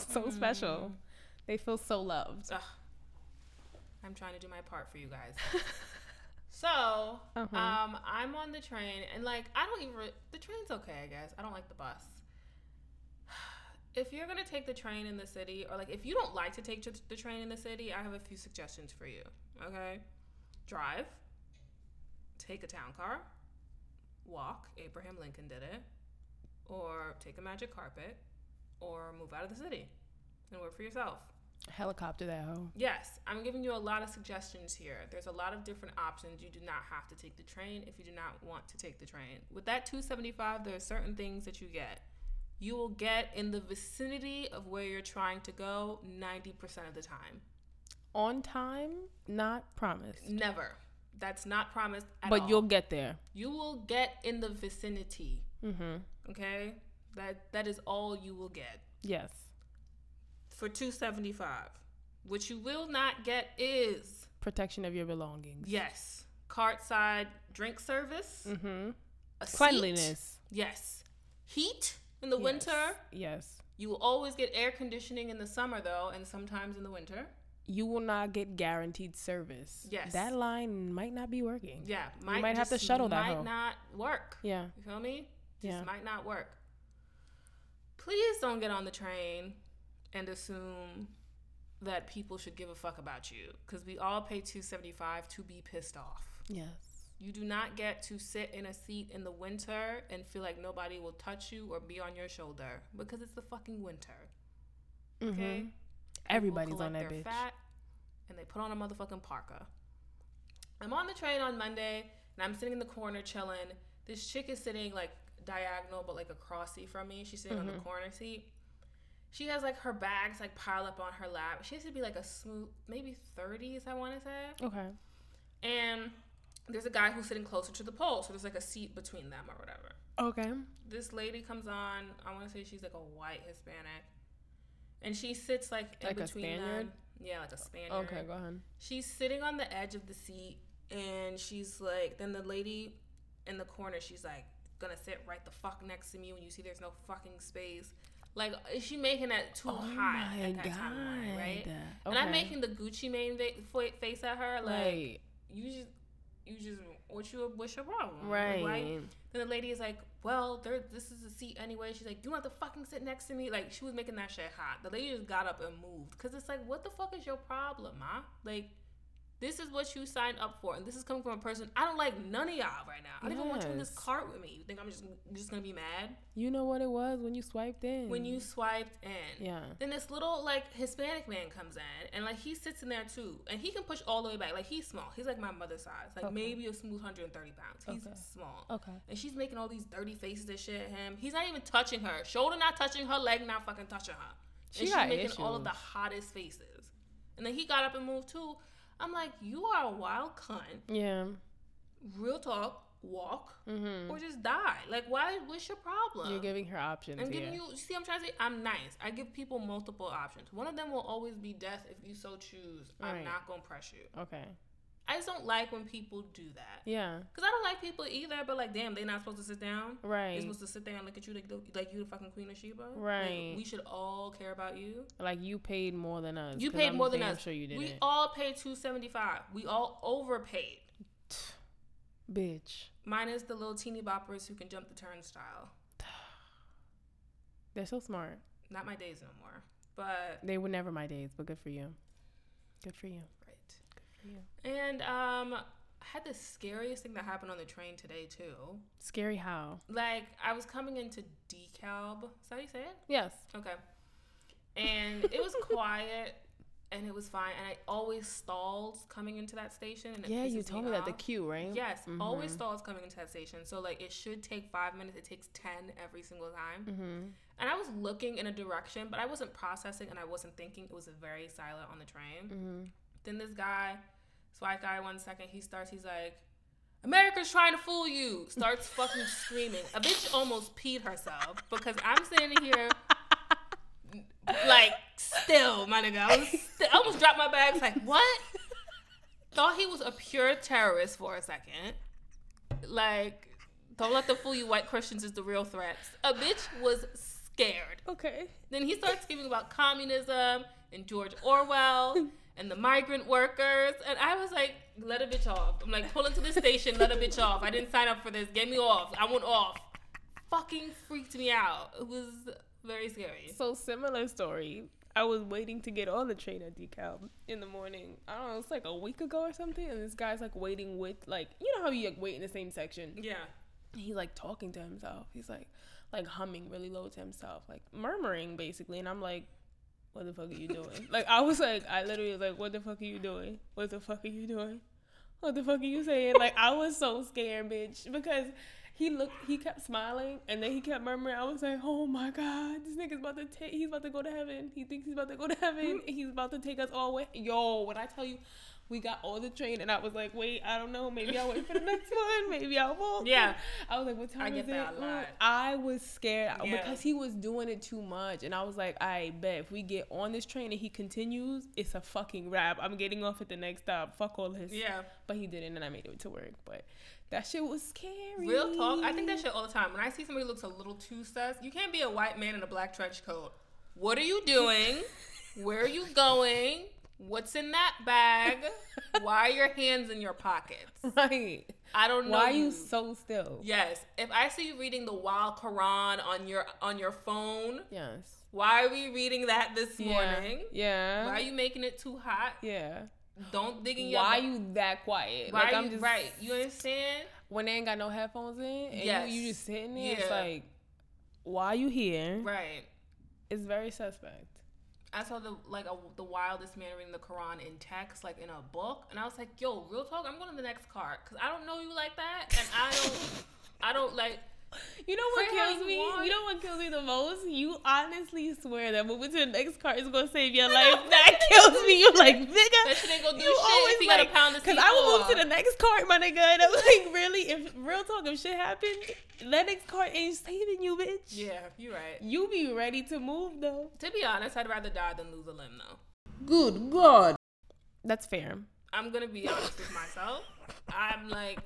So special. They feel so loved. Ugh. I'm trying to do my part for you guys. So, I'm on the train and like, the train's okay, I guess. I don't like the bus. If you're going to take the train in the city or like, if you don't like to take the train in the city, I have a few suggestions for you. Okay. Drive. Take a town car. Walk. Abraham Lincoln did it. Or take a magic carpet, or move out of the city and work for yourself. Helicopter that hoe. Yes, I'm giving you a lot of suggestions here. There's a lot of different options. You do not have to take the train if you do not want to take the train. With that $2.75, there are certain things that you get. You will get in the vicinity of where you're trying to go 90% of the time. On time, not promised. Never. That's not promised at all. But you'll get there. You will get in the vicinity. Mm-hmm. Okay, that is all you will get. Yes, for $2.75. What you will not get is protection of your belongings. Yes, cartside drink service. Mm-hmm. Cleanliness. Yes, heat in the winter. Yes, you will always get air conditioning in the summer though, and sometimes in the winter. You will not get guaranteed service. Yes. That line might not be working. Yeah. You might have to shuttle that home. Might not work. Yeah. You feel me? This might not work. Please don't get on the train and assume that people should give a fuck about you, because we all pay $2.75 to be pissed off. Yes. You do not get to sit in a seat in the winter and feel like nobody will touch you or be on your shoulder, because it's the fucking winter. Mm-hmm. Okay? Everybody's on that bitch. Fat, and they put on a motherfucking parka. I'm on the train on Monday, and I'm sitting in the corner chilling. This chick is sitting, like, diagonal, but, like, across seat from me. She's sitting mm-hmm. on the corner seat. She has, like, her bags, like, pile up on her lap. She has to be, like, a smooth, maybe 30s, I want to say. Okay. And there's a guy who's sitting closer to the pole, so there's, like, a seat between them or whatever. Okay. This lady comes on. I want to say she's, like, a white Hispanic. And she sits, like, in between them. Like a Spaniard? Yeah, like a Spaniard. Okay, go ahead. She's sitting on the edge of the seat, and she's, like, then the lady in the corner, she's, like, gonna sit right the fuck next to me when you see there's no fucking space. Like, is she making that too hot at that timeline, right? Okay. And I'm making the Gucci Mane face at her, like, right. you just, what's your problem? Right. Like, then the lady is like, well, this is a seat anyway. She's like, you want to fucking sit next to me? Like, she was making that shit hot. The lady just got up and moved. Because it's like, what the fuck is your problem, huh? Like, this is what you signed up for. And this is coming from a person, I don't like none of y'all right now. I don't even want you in this cart with me. You think I'm just going to be mad? You know what it was when you swiped in. Yeah. Then this little, like, Hispanic man comes in. And, like, he sits in there, too. And he can push all the way back. Like, he's small. He's, like, my mother's size. Like, maybe a smooth 130 pounds. He's small. Okay. And she's making all these dirty faces and shit at him. He's not even touching her. Shoulder not touching her. Leg not fucking touching her. And she's making all of the hottest faces. And then he got up and moved, too. I'm like, you are a wild cunt. Yeah. Real talk, walk, or just die. Like, what's your problem? You're giving her options. I'm giving you, see, I'm trying to say, I'm nice. I give people multiple options. One of them will always be death if you so choose. Right. I'm not going to press you. Okay. I just don't like when people do that. Yeah. Because I don't like people either, but, like, damn, they're not supposed to sit down. Right. They're supposed to sit there and look at you like you the fucking Queen of Sheba. Right. Like, we should all care about you. Like, you paid more than us. You paid more than us. I'm sure you didn't. We all paid $2.75. We all overpaid. Bitch. Minus the little teeny boppers who can jump the turnstile. They're so smart. Not my days no more. But they were never my days, but good for you. Good for you. Right. Yeah. And I had the scariest thing that happened on the train today, too. Scary how? Like, I was coming into DeKalb. Is that how you say it? Yes. Okay. And it was quiet, and it was fine. And I always stalled coming into that station. And yeah, you told me that, the queue, right? Yes, always stalls coming into that station. So, like, it should take 5 minutes. It takes 10 every single time. Mm-hmm. And I was looking in a direction, but I wasn't processing, and I wasn't thinking. It was very silent on the train. Mm-hmm. Then this guy, this white guy, one second, he's like, America's trying to fool you. Starts fucking screaming. A bitch almost peed herself because I'm sitting here, like, still, my nigga. I almost dropped my bags, like, what? Thought he was a pure terrorist for a second. Like, don't let them fool you, white Christians is the real threat. A bitch was scared. Okay. Then he starts screaming about communism and George Orwell. And the migrant workers. And I was like, let a bitch off. I'm like, pull into the station, let a bitch off. I didn't sign up for this. Get me off. I want off. Fucking freaked me out. It was very scary. So, similar story. I was waiting to get on the train at DeKalb in the morning. I don't know, it's like a week ago or something. And this guy's like waiting with, like, you know how you like wait in the same section? Yeah. He's like talking to himself. He's like humming really low to himself, like murmuring basically. And I'm like, what the fuck are you doing? Like, I was like, I literally was like, what the fuck are you doing? What the fuck are you doing? What the fuck are you saying? Like, I was so scared, bitch, because he kept smiling, and then he kept murmuring. I was like, oh my God, this nigga's he's about to go to heaven. He thinks he's about to go to heaven. He's about to take us all away. Yo, when I tell you, we got on the train, and I was like, wait, I don't know. Maybe I'll wait for the next one. Maybe I won't. Yeah. I was like, what time is it? I get that a lot. I was scared because he was doing it too much. And I was like, I bet if we get on this train and he continues, it's a fucking wrap. I'm getting off at the next stop. Fuck all his. Yeah. But he didn't, and I made it to work. But that shit was scary. Real talk. I think that shit all the time. When I see somebody who looks a little too sus, you can't be a white man in a black trench coat. What are you doing? Where are you going? What's in that bag? Why are your hands in your pockets? Right. I don't know. Why are you so still? Yes. If I see you reading the wild Quran on your phone. Yes. Why are we reading that this morning? Yeah. Why are you making it too hot? Yeah. Don't dig in your. Why are you that quiet? Why like, are you I'm just, right? You understand? When they ain't got no headphones in, and yes. you just sitting there, yeah. It's like, why are you here? Right. It's very suspect. I saw the wildest man reading the Quran in text, like in a book, and I was like, yo, real talk, I'm going to the next car because I don't know you like that, and I don't like. You know what kills me? You know what kills me the most? You honestly swear that moving to the next car is gonna save your life. That kills me. You're like, nigga, that shit ain't gonna do shit. If you got a pound of seat, cause I will move to the next car, my nigga. And I'm like, really? If real talk, if shit happened, that next car ain't saving you, bitch. Yeah, you're right. You be ready to move though. To be honest, I'd rather die than lose a limb though. Good God, that's fair. I'm gonna be honest with myself. I'm like.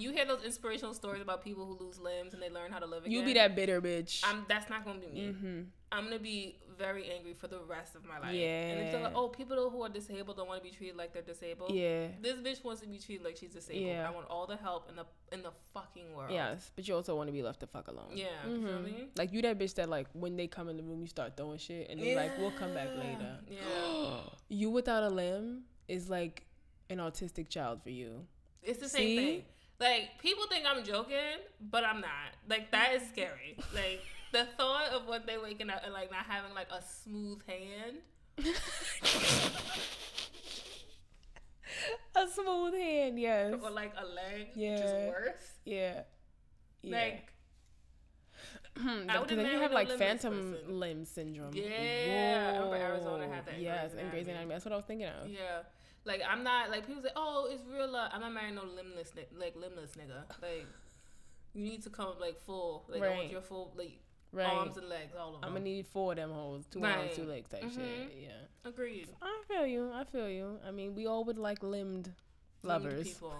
You hear those inspirational stories about people who lose limbs and they learn how to live again. You be that bitter bitch. That's not going to be me. Mm-hmm. I'm going to be very angry for the rest of my life. Yeah. And it's like, oh, people who are disabled don't want to be treated like they're disabled. Yeah. This bitch wants to be treated like she's disabled. Yeah. I want all the help in the fucking world. Yes, but you also want to be left the fuck alone. Yeah. Mm-hmm. You feel me? Like, you that bitch that, like, when they come in the room, you start throwing shit and they're like, we'll come back later. Yeah. You without a limb is like an autistic child for you. It's the same thing. Like, people think I'm joking, but I'm not. Like, that is scary. Like, the thought of what they waking up and, like, not having, like, a smooth hand. A smooth hand, yes. Or, like, a leg, which is worse. Yeah. Like, I would imagine you have, like, phantom limb syndrome. Yeah. Whoa. I remember Arizona had that. Yes, in Grey's Anatomy. That's what I was thinking of. Yeah. Like, I'm not, like, people say, oh, it's real love. I'm not marrying no limbless nigga. Like, you need to come, like, full. Like, right. I want your full, like, arms and legs, all of them. I'm going to need four of them hoes. Two arms, two legs type shit. Yeah. Agreed. I feel you. I mean, we all would like limbed lovers. Limbed people.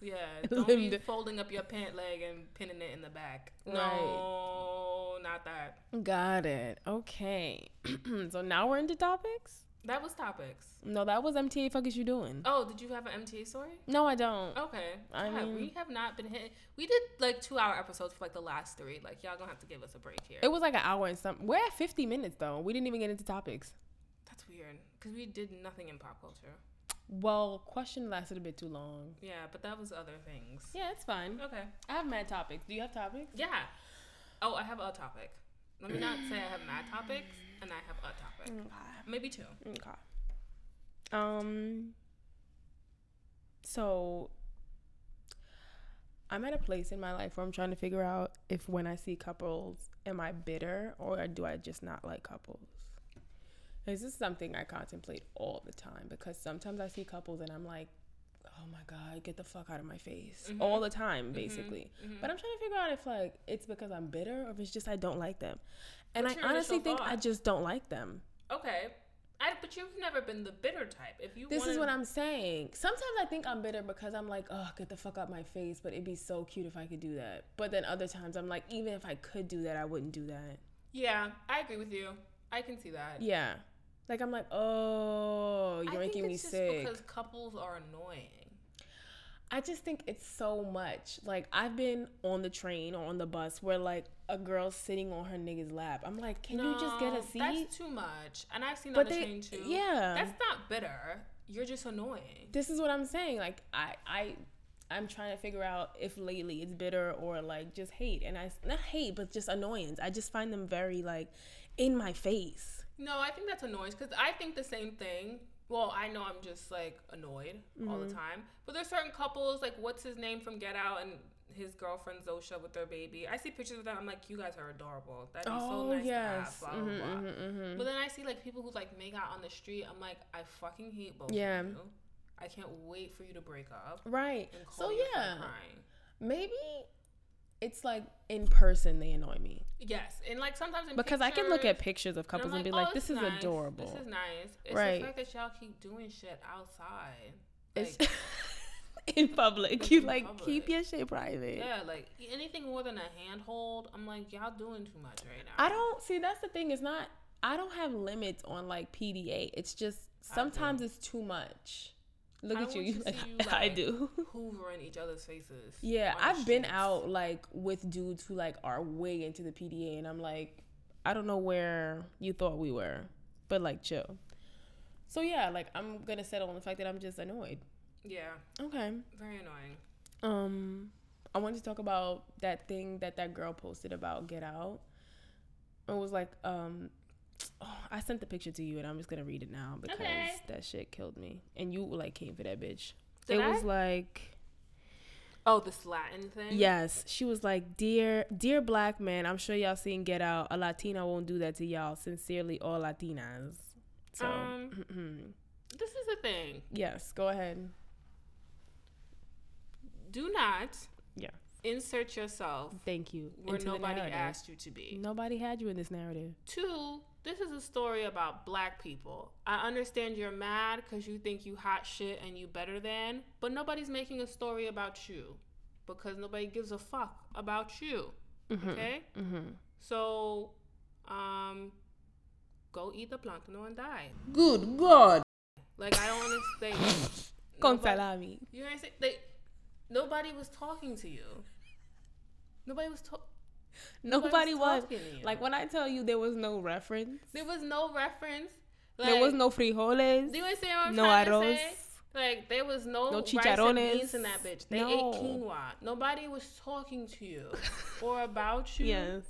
Yeah. Don't be folding up your pant leg and pinning it in the back. Right. No, not that. Got it. Okay. So now we're into topics? That was topics. No, that was MTA. Fuck is you doing? Oh, did you have an MTA story? No, I don't. Okay. I mean, we have not been hit. We did like 2-hour episodes for like the last three. Like, y'all gonna have to give us a break here. It was like an hour and something. We're at 50 minutes though. We didn't even get into topics. That's weird because we did nothing in pop culture. Well, question lasted a bit too long. Yeah, but that was other things. Yeah, it's fine. Okay. I have mad topics. Do you have topics? Yeah. Oh, I have a topic. Let me not say I have mad topics. And I have a topic. Okay. Maybe two. Okay. So, I'm at a place in my life where I'm trying to figure out if when I see couples, am I bitter or do I just not like couples? This is something I contemplate all the time because sometimes I see couples and I'm like, oh my God, get the fuck out of my face. Mm-hmm. All the time, basically. Mm-hmm. Mm-hmm. But I'm trying to figure out if, like, it's because I'm bitter or if it's just I don't like them. And I honestly think I just don't like them. Okay. But you've never been the bitter type. This is what I'm saying. Sometimes I think I'm bitter because I'm like, oh, get the fuck out my face, but it'd be so cute if I could do that. But then other times I'm like, even if I could do that, I wouldn't do that. Yeah, I agree with you. I can see that. Yeah. Like, I'm like, oh, you're making me sick. I think it's just because couples are annoying. I just think it's so much. Like, I've been on the train or on the bus where, like, a girl's sitting on her nigga's lap. I'm like, can you just get a seat? That's too much. And I've seen on the train, too. Yeah. That's not bitter. You're just annoying. This is what I'm saying. Like, I'm trying to figure out if lately it's bitter or, like, just hate. And not hate, but just annoyance. I just find them very, like, in my face. No, I think that's annoyance because I think the same thing. Well, I know I'm just, like, annoyed all the time. But there's certain couples, like, what's his name from Get Out and his girlfriend Zosha with their baby. I see pictures of them. I'm like, you guys are adorable. That'd be so nice to have, blah, blah, blah. But then I see, like, people who, like, make out on the street. I'm like, I fucking hate both of you. I can't wait for you to break up. Right. And call crying. Maybe it's, like, in person they annoy me. Yes. And, like, sometimes in because pictures, I can look at pictures of couples and be like, this is nice. Adorable. This is nice. It's the fact that y'all keep doing shit outside. Like, in public. You, like, keep your shit private. Yeah, like, anything more than a handhold, I'm like, y'all doing too much right now. That's the thing. It's not, I don't have limits on, like, PDA. It's just, sometimes it's too much. Look at you. You like, you like I do. Hoovering each other's faces. Yeah, I've been out like with dudes who like are way into the PDA, and I'm like, I don't know where you thought we were, but like chill. So yeah, like I'm gonna settle on the fact that I'm just annoyed. Yeah. Okay. Very annoying. I wanted to talk about that thing that girl posted about Get Out. It was like I sent the picture to you, and I'm just gonna read it now because that shit killed me. And you like came for that bitch. Was like, oh, this Latin thing. Yes, she was like, dear black man, I'm sure y'all seen Get Out. A Latina won't do that to y'all. Sincerely, all Latinas. So this is a thing. Yes, go ahead. Do not. Yeah. Insert yourself. Thank you. Where nobody asked you to be. Nobody had you in this narrative. 2. This is a story about black people. I understand you're mad because you think you hot shit and you better than, but nobody's making a story about you because nobody gives a fuck about you. Mm-hmm. Okay? Mm-hmm. So, go eat the plantain and die. Good God. Like, I don't understand. Con salami. You know what I'm saying? Like, nobody was talking to you. Nobody was talking to you. Like, when I tell you there was no reference. Like, there was no frijoles. Do you understand what I'm trying to say? Like, there was no rice and beans in that bitch. They ate quinoa. Nobody was talking to you or about you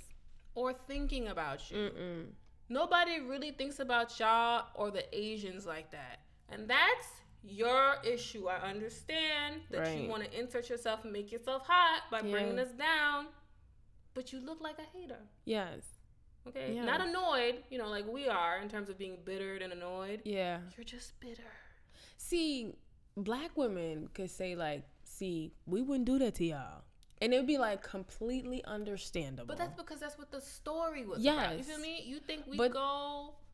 or thinking about you. Mm-mm. Nobody really thinks about y'all or the Asians like that. And that's your issue. I understand that you want to insert yourself and make yourself hot by bringing us down. But you look like a hater. Yes. Okay. Yes. Not annoyed, you know, like we are in terms of being bittered and annoyed. Yeah. You're just bitter. See, black women could say like, see, we wouldn't do that to y'all. And it would be like completely understandable. But that's because that's what the story was about. You feel me? You think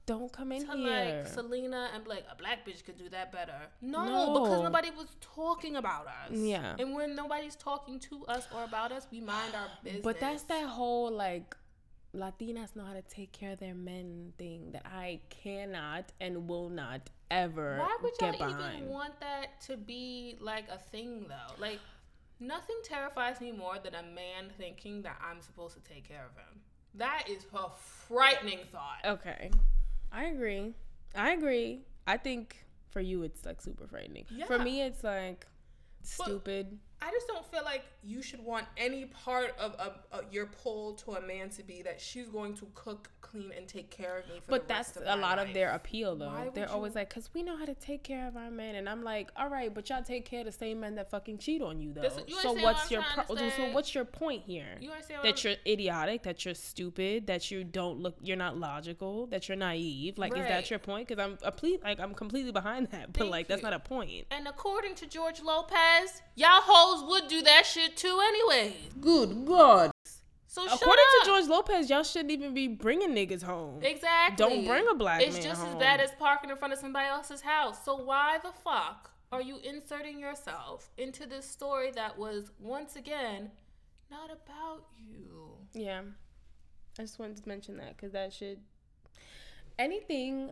don't come in here like Selena and be like, a black bitch could do that better. No, because nobody was talking about us. Yeah. And when nobody's talking to us or about us, we mind our business. But that's that whole like Latinas know how to take care of their men thing that I cannot and will not ever get behind. Why would y'all even want that to be like a thing though? Like, nothing terrifies me more than a man thinking that I'm supposed to take care of him. That is a frightening thought. Okay. I agree. I think for you it's like super frightening. Yeah. For me it's like stupid. But I just don't feel like you should want any part of your pull to a man to be that she's going to cook, clean, and take care of me. But that's a lot of their appeal, though. They're always like, because we know how to take care of our men, and I'm like, all right, but y'all take care of the same men that fucking cheat on you, though. So what's your point here? That you're idiotic, that you're stupid, that you don't look, you're not logical, that you're naive. Like, is that your point? Because I'm completely behind that, but like that's not a point. And according to George Lopez, y'all would do that shit too anyway. Good God. So According to George Lopez, y'all shouldn't even be bringing niggas home. Exactly. Don't bring a black man just home. As bad as parking in front of somebody else's house. So why the fuck are you inserting yourself into this story that was, once again, not about you? Yeah. I just wanted to mention that because that shit... Anything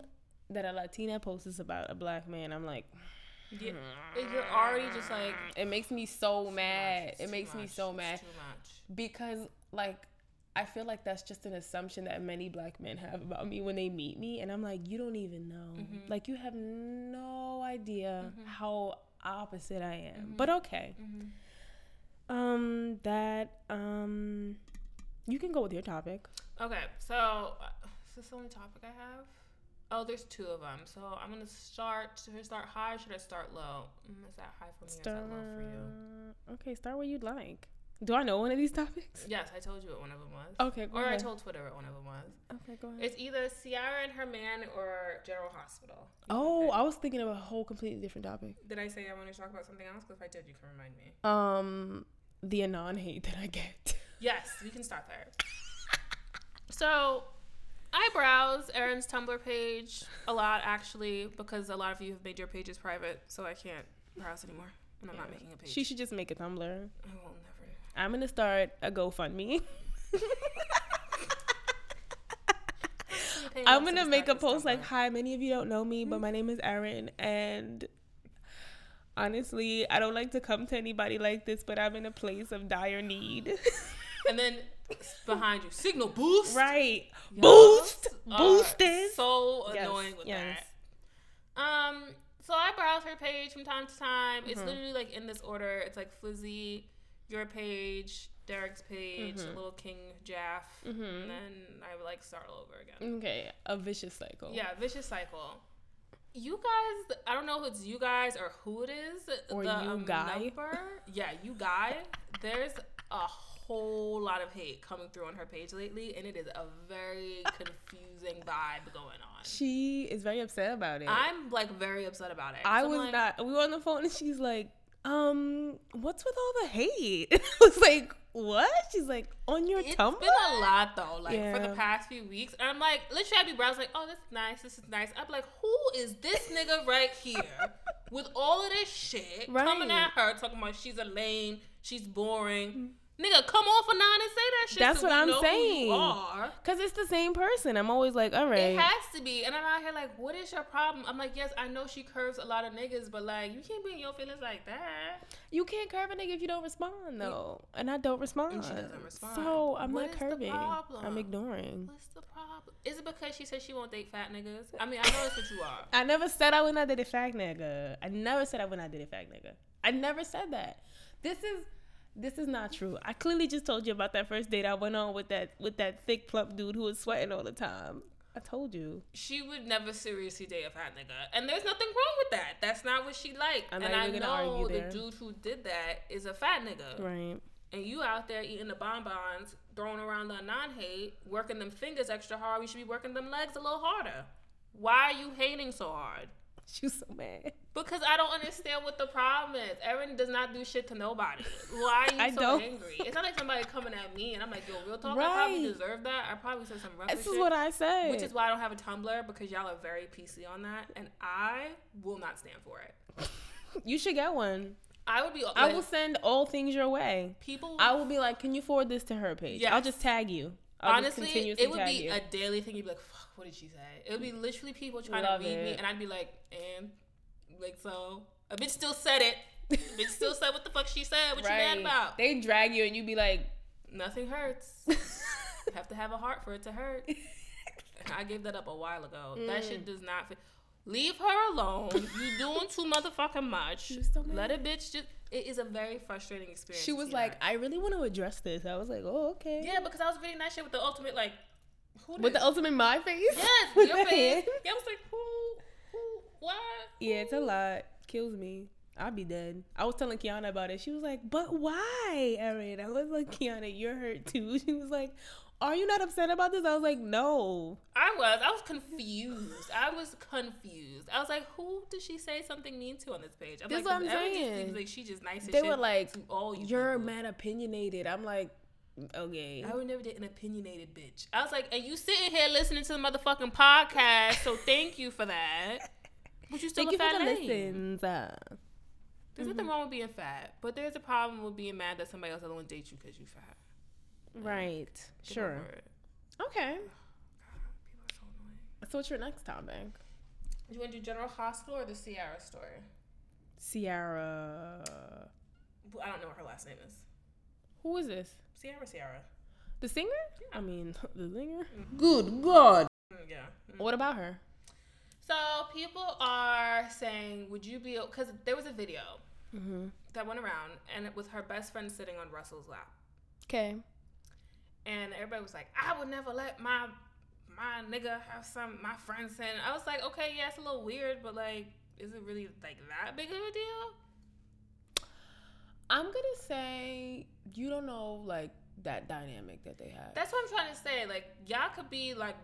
that a Latina posts about a black man, I'm like... Yeah, you're already just like, it makes me so mad. Because like I feel like that's just an assumption that many black men have about me when they meet me, and I'm like, you don't even know. Mm-hmm. Like you have no idea how opposite I am. Mm-hmm. But okay, you can go with your topic. Okay, so is this the only topic I have? Oh, there's 2 of them. So I'm going to start. Should I start high or should I start low? Is that high for me or is that low for you? Okay, start where you'd like. Do I know one of these topics? Yes, I told you what one of them was. Okay, go ahead. I told Twitter what one of them was. Okay, go ahead. It's either Ciara and her man or General Hospital. Oh, I was thinking of a whole completely different topic. Did I say I wanted to talk about something else? Because if I did, you can remind me. The Anon hate that I get. Yes, we can start there. So... I browse Erin's Tumblr page a lot, actually, because a lot of you have made your pages private, so I can't browse anymore, and I'm not making a page. She should just make a Tumblr. I will never. I'm going to start a GoFundMe. I'm going to make a post like, hi, many of you don't know me, but my name is Erin, and honestly, I don't like to come to anybody like this, but I'm in a place of dire need. And then behind you, signal boost. Right. Yes. Boosted. So annoying with that. So I browse her page from time to time. Mm-hmm. It's literally like in this order. It's like Flizzy, your page, Derek's page, mm-hmm. Little King Jaff, mm-hmm. and then I would like start all over again. Okay, a vicious cycle. Yeah, vicious cycle. You guys, I don't know if it's you guys or who it is. Or the, you guy. Number, yeah, you guy. There's a whole lot of hate coming through on her page lately, and it is a very confusing vibe going on. She is very upset about it. I'm like very upset about it. We were on the phone, and she's like, what's with all the hate? I was like, what? She's like, on your Tumblr? It's been a lot, though, for the past few weeks. And I'm like, literally, I'd be browsing, like, oh, that's nice, this is nice. I'd be like, who is this nigga right here with all of this shit coming at her, talking about she's a lame, she's boring. Mm-hmm. Nigga, come off a nine and say that shit. That's so what I'm saying. Because it's the same person. I'm always like, all right. It has to be. And I'm out here like, what is your problem? I'm like, yes, I know she curves a lot of niggas, but like, you can't be in your feelings like that. You can't curve a nigga if you don't respond, though. And I don't respond. And she doesn't respond. So I'm not curving. I'm ignoring. What's the problem? Is it because she said she won't date fat niggas? I mean, I know that's what you are. I never said I would not date a fat nigga. I never said I would not date a fat nigga. I never said that. This is not true. I clearly just told you about that first date I went on with that thick plump dude who was sweating all the time. I told you. She would never seriously date a fat nigga. And there's nothing wrong with that. That's not what she liked. And I know the dude who did that is a fat nigga. Right. And you out there eating the bonbons, throwing around the non-hate, working them fingers extra hard. We should be working them legs a little harder. Why are you hating so hard? She's so mad. Because I don't understand what the problem is. Erin does not do shit to nobody. Why are you angry? It's not like somebody coming at me and I'm like, yo, real talk, right. I probably deserve that. I probably said some rough shit. This is what I say. Which is why I don't have a Tumblr, because y'all are very PC on that. And I will not stand for it. You should get one. I would be. Like, I will send all things your way. I will be like, can you forward this to her page? Yes. I'll just tag you. Honestly, it would be a daily thing. You'd be like, fuck, what did she say? It would be literally people trying to read me. And I'd be like, and? Like, so? A bitch still said it. A bitch still said what the fuck she said. What you mad about? They drag you and you be like, nothing hurts. You have to have a heart for it to hurt. I gave that up a while ago. That shit does not fit. Leave her alone. You doing too motherfucking much. Let a bitch just... It is a very frustrating experience. She was like, I really want to address this. I was like, oh, okay. Yeah, because I was reading that shit with the ultimate, like... the ultimate my face? Yes, your face. Yeah, I was like, who, what? Who? Yeah, it's a lot. Kills me. I'd be dead. I was telling Tiana about it. She was like, but why, Erin? I was like, Tiana, you're hurt too. She was like... Are you not upset about this? I was like, no. I was confused. I was like, who did she say something mean to on this page? I'm that's like, what I'm saying. Like, she just nice as shit. They were like, all you're mad opinionated. I'm like, okay. I would never date an opinionated bitch. I was like, and you sitting here listening to the motherfucking podcast, so thank you for that. But you still There's nothing wrong with being fat, but there's a problem with being mad that somebody else doesn't want to date you because you fat. Right. Sure. Okay. So what's your next topic? You want to do General Hospital or the Ciara story? Ciara. I don't know what her last name is. Who is this? Ciara. The singer? Yeah. I mean, the singer? Mm-hmm. Good God. Yeah. Mm-hmm. What about her? So people are saying, would you be... Because there was a video that went around, and it was her best friend sitting on Russell's lap. Okay. And everybody was like, I would never let my nigga have my friends in. I was like, okay, yeah, it's a little weird, but, like, is it really, like, that big of a deal? I'm going to say you don't know, like, that dynamic that they have. That's what I'm trying to say. Like, y'all could be, like,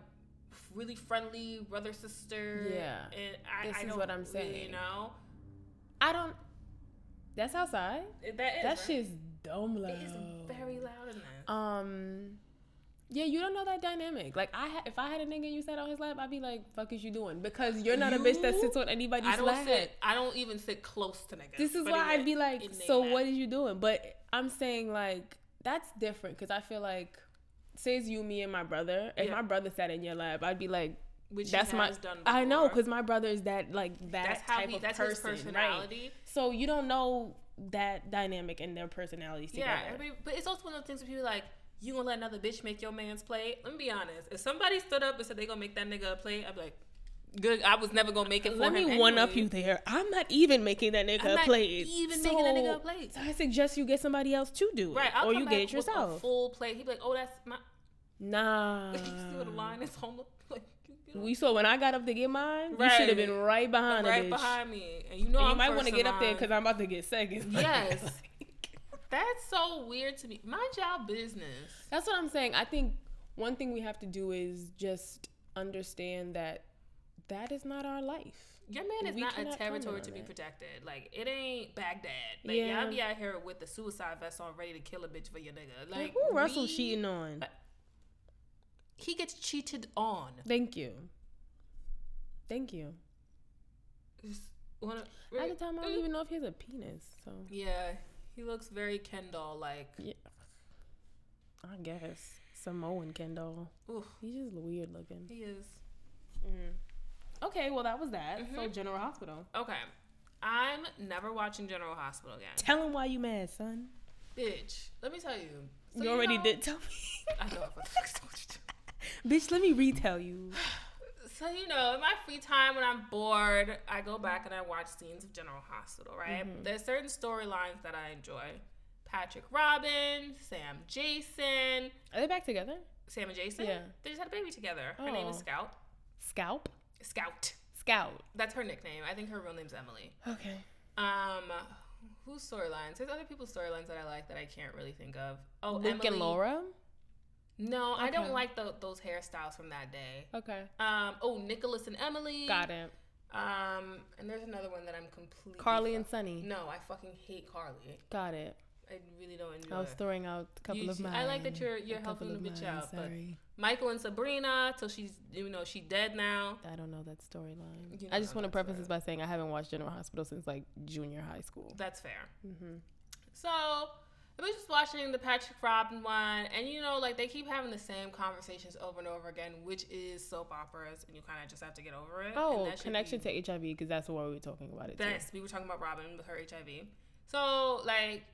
really friendly, brother, sister. Yeah. And I don't what I'm saying. Really, you know? I don't. That's outside. That right? Shit's dumb loud. It is very loud in there. Yeah, you don't know that dynamic. Like, if I had a nigga and you sat on his lap, I'd be like, fuck is you doing? Because you're not a bitch that sits on anybody's lap. I don't even sit close to niggas. This is why I'd be like, so what is you doing? But I'm saying, like, that's different because I feel like, say it's you, me, and my brother. If my brother sat in your lap, I'd be like, Which that's my. Done I know, because my brother is that like that that's type how he, of that's person, his personality. Right? So you don't know that dynamic and their personalities together. Yeah, but it's also one of those things where people are like, you gonna let another bitch make your man's play? Let me be honest. If somebody stood up and said they gonna make that nigga a play, I'd be like, good. I was never gonna make it for him. Let me one up you there. I'm not even making that nigga a play. So I suggest you get somebody else to do it, right? Or you get it yourself. A full play. He'd be like, oh, that's my. Nah. You see what the line is homeless. Like, we saw when I got up to get mine, right. You should have been right behind me. Right bitch. Behind me. And you know, and you might want to get up there because I'm about to get second. Yes. That's so weird to me. Mind y'all business. That's what I'm saying. I think one thing we have to do is just understand that is not our life. Your man is not a territory to be protected. Like, it ain't Baghdad. Like, yeah. Y'all be out here with the suicide vest on ready to kill a bitch for your nigga. Like, who Russell cheating on? He gets cheated on. Thank you. At the time, I don't even know if he has a penis. So yeah, he looks very Ken doll like. Yeah. I guess Samoan Ken doll. Ooh, he's just weird looking. He is. Mm. Okay, well that was that. Mm-hmm. So General Hospital. Okay, I'm never watching General Hospital again. Tell him why you mad, son. Bitch, let me tell you. So you already did tell me. I know. Bitch, let me retell you. So, you know, in my free time when I'm bored, I go back and I watch scenes of General Hospital, right? Mm-hmm. There's certain storylines that I enjoy. Patrick Robin, Sam Jason. Are they back together? Sam and Jason? Yeah. They just had a baby together. Her name is Scout. Scout. That's her nickname. I think her real name's Emily. Okay. Whose storylines? There's other people's storylines that I like that I can't really think of. Oh, Luke Emily. And Laura? No, okay. I don't like those hairstyles from that day. Okay. Nicholas and Emily. Got it. And there's another one that I'm completely... Carly and Sunny. No, I fucking hate Carly. Got it. I really don't enjoy it. I was throwing out a couple of mine. I like that you're helping the bitch out. Sorry. But Michael and Sabrina, till she's, she dead now. I don't know that storyline. I just want to preface this by saying I haven't watched General Hospital since, like, junior high school. That's fair. Mm-hmm. So... I was just watching the Patrick Robin one, and they keep having the same conversations over and over again, which is soap operas, and you kind of just have to get over it. Oh, connection to HIV, because that's what we were talking about it too. Yes, we were talking about Robin with her HIV. So, like,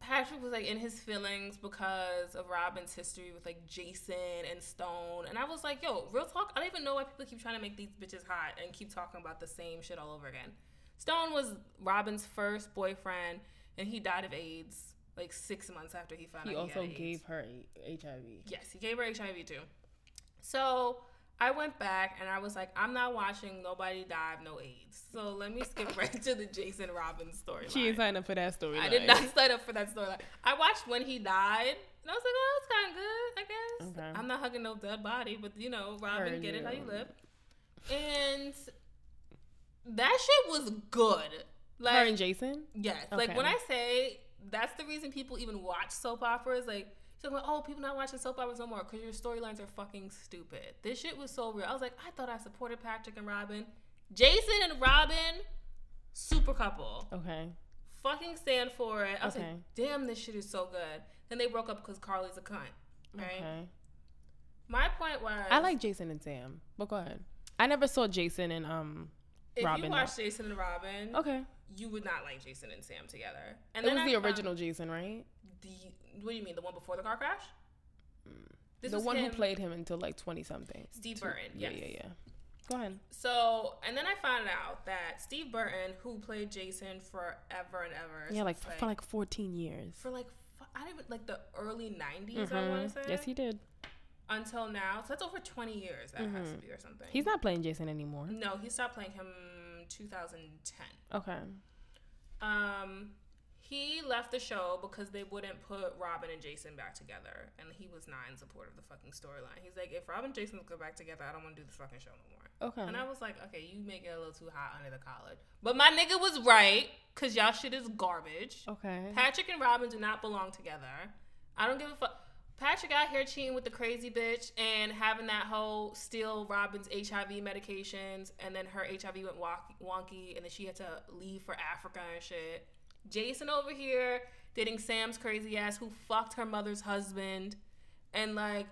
Patrick was, like, in his feelings because of Robin's history with, like, Jason and Stone, and I was like, yo, real talk, I don't even know why people keep trying to make these bitches hot and keep talking about the same shit all over again. Stone was Robin's first boyfriend, and he died of AIDS. Like 6 months after he found out he had AIDS. He also gave her HIV. Yes, he gave her HIV too. So I went back and I was like, I'm not watching nobody die of no AIDS. So let me skip right to the Jason Robin storyline. She didn't sign up for that storyline. I did not sign up for that storyline. I watched when he died and I was like, oh, that's kind of good, I guess. Okay. I'm not hugging no dead body, but Robin, get it how you live. And that shit was good. Like, her and Jason? Yes. Okay. Like when I say... That's the reason people even watch soap operas. Like, you're talking about, people not watching soap operas no more because your storylines are fucking stupid. This shit was so real. I was like, I thought I supported Patrick and Robin. Jason and Robin, super couple. Okay. Fucking stand for it. I was like, damn, this shit is so good. Then they broke up because Carly's a cunt. Right? Okay. My point was... I like Jason and Sam, but go ahead. I never saw Jason and Robin. If you watched Jason and Robin... Okay. You would not like Jason and Sam together. And it was the original Jason, right? What do you mean? The one before the car crash? Mm. The one who played him until like 20-something. Steve Burton, yes. Yeah. Go ahead. So, and then I found out that Steve Burton, who played Jason forever and ever. Yeah, like for like 14 years. For like, the early 90s, mm-hmm. I want to say. Yes, he did. Until now. So that's over 20 years that has to be or something. He's not playing Jason anymore. No, he stopped playing him 2010. Okay. He left the show because they wouldn't put Robin and Jason back together, and he was not in support of the fucking storyline. He's like, if Robin and Jason go back together, I don't want to do this fucking show no more. Okay. And I was like, okay, you make it a little too hot under the collar. But my nigga was right, cause y'all shit is garbage. Okay. Patrick and Robin do not belong together. I don't give a fuck. Patrick out here cheating with the crazy bitch and having that hoe steal Robin's HIV medications, and then her HIV went wonky, and then she had to leave for Africa and shit. Jason over here dating Sam's crazy ass who fucked her mother's husband, and like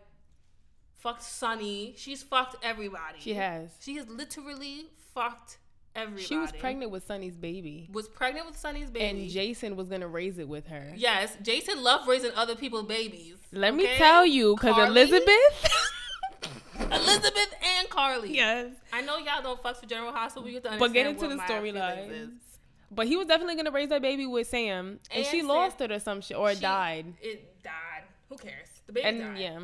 fucked Sunny. She's fucked everybody. She has. She has literally fucked everybody. She was pregnant with Sunny's baby. And Jason was going to raise it with her. Yes. Jason loved raising other people's babies. Let me tell you, because Elizabeth and Carly. Yes. I know y'all don't fuck with General Hospital. We get to understand. But get into the storyline. But he was definitely going to raise that baby with Sam. And she lost it or some shit. Or died. It died. Who cares? The baby died. Yeah.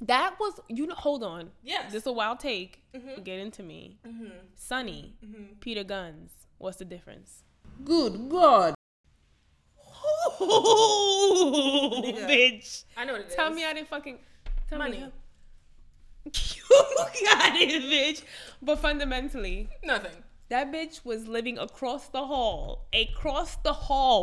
That was, hold on. Yes. This is a wild take. Mm-hmm. Get into me. Mm-hmm. Sonny, mm-hmm. Peter Guns. What's the difference? Good God. Oh, bitch. I know what it is. Tell me I didn't fucking. Tell Money. Me. You got it, bitch. But fundamentally, nothing. That bitch was living across the hall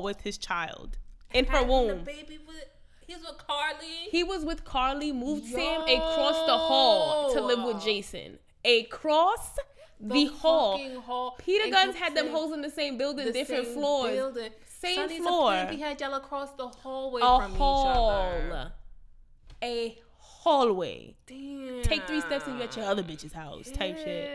with his child in her womb. The baby with. He's with Carly. He was with Carly, moved Sam across the hall to live with Jason. Across the hall. Peter Guns had them hoes in the same building, different floors. Same floor. He had y'all across the hallway from each other. A hallway. Damn. Take 3 steps and you at your other bitch's house type shit.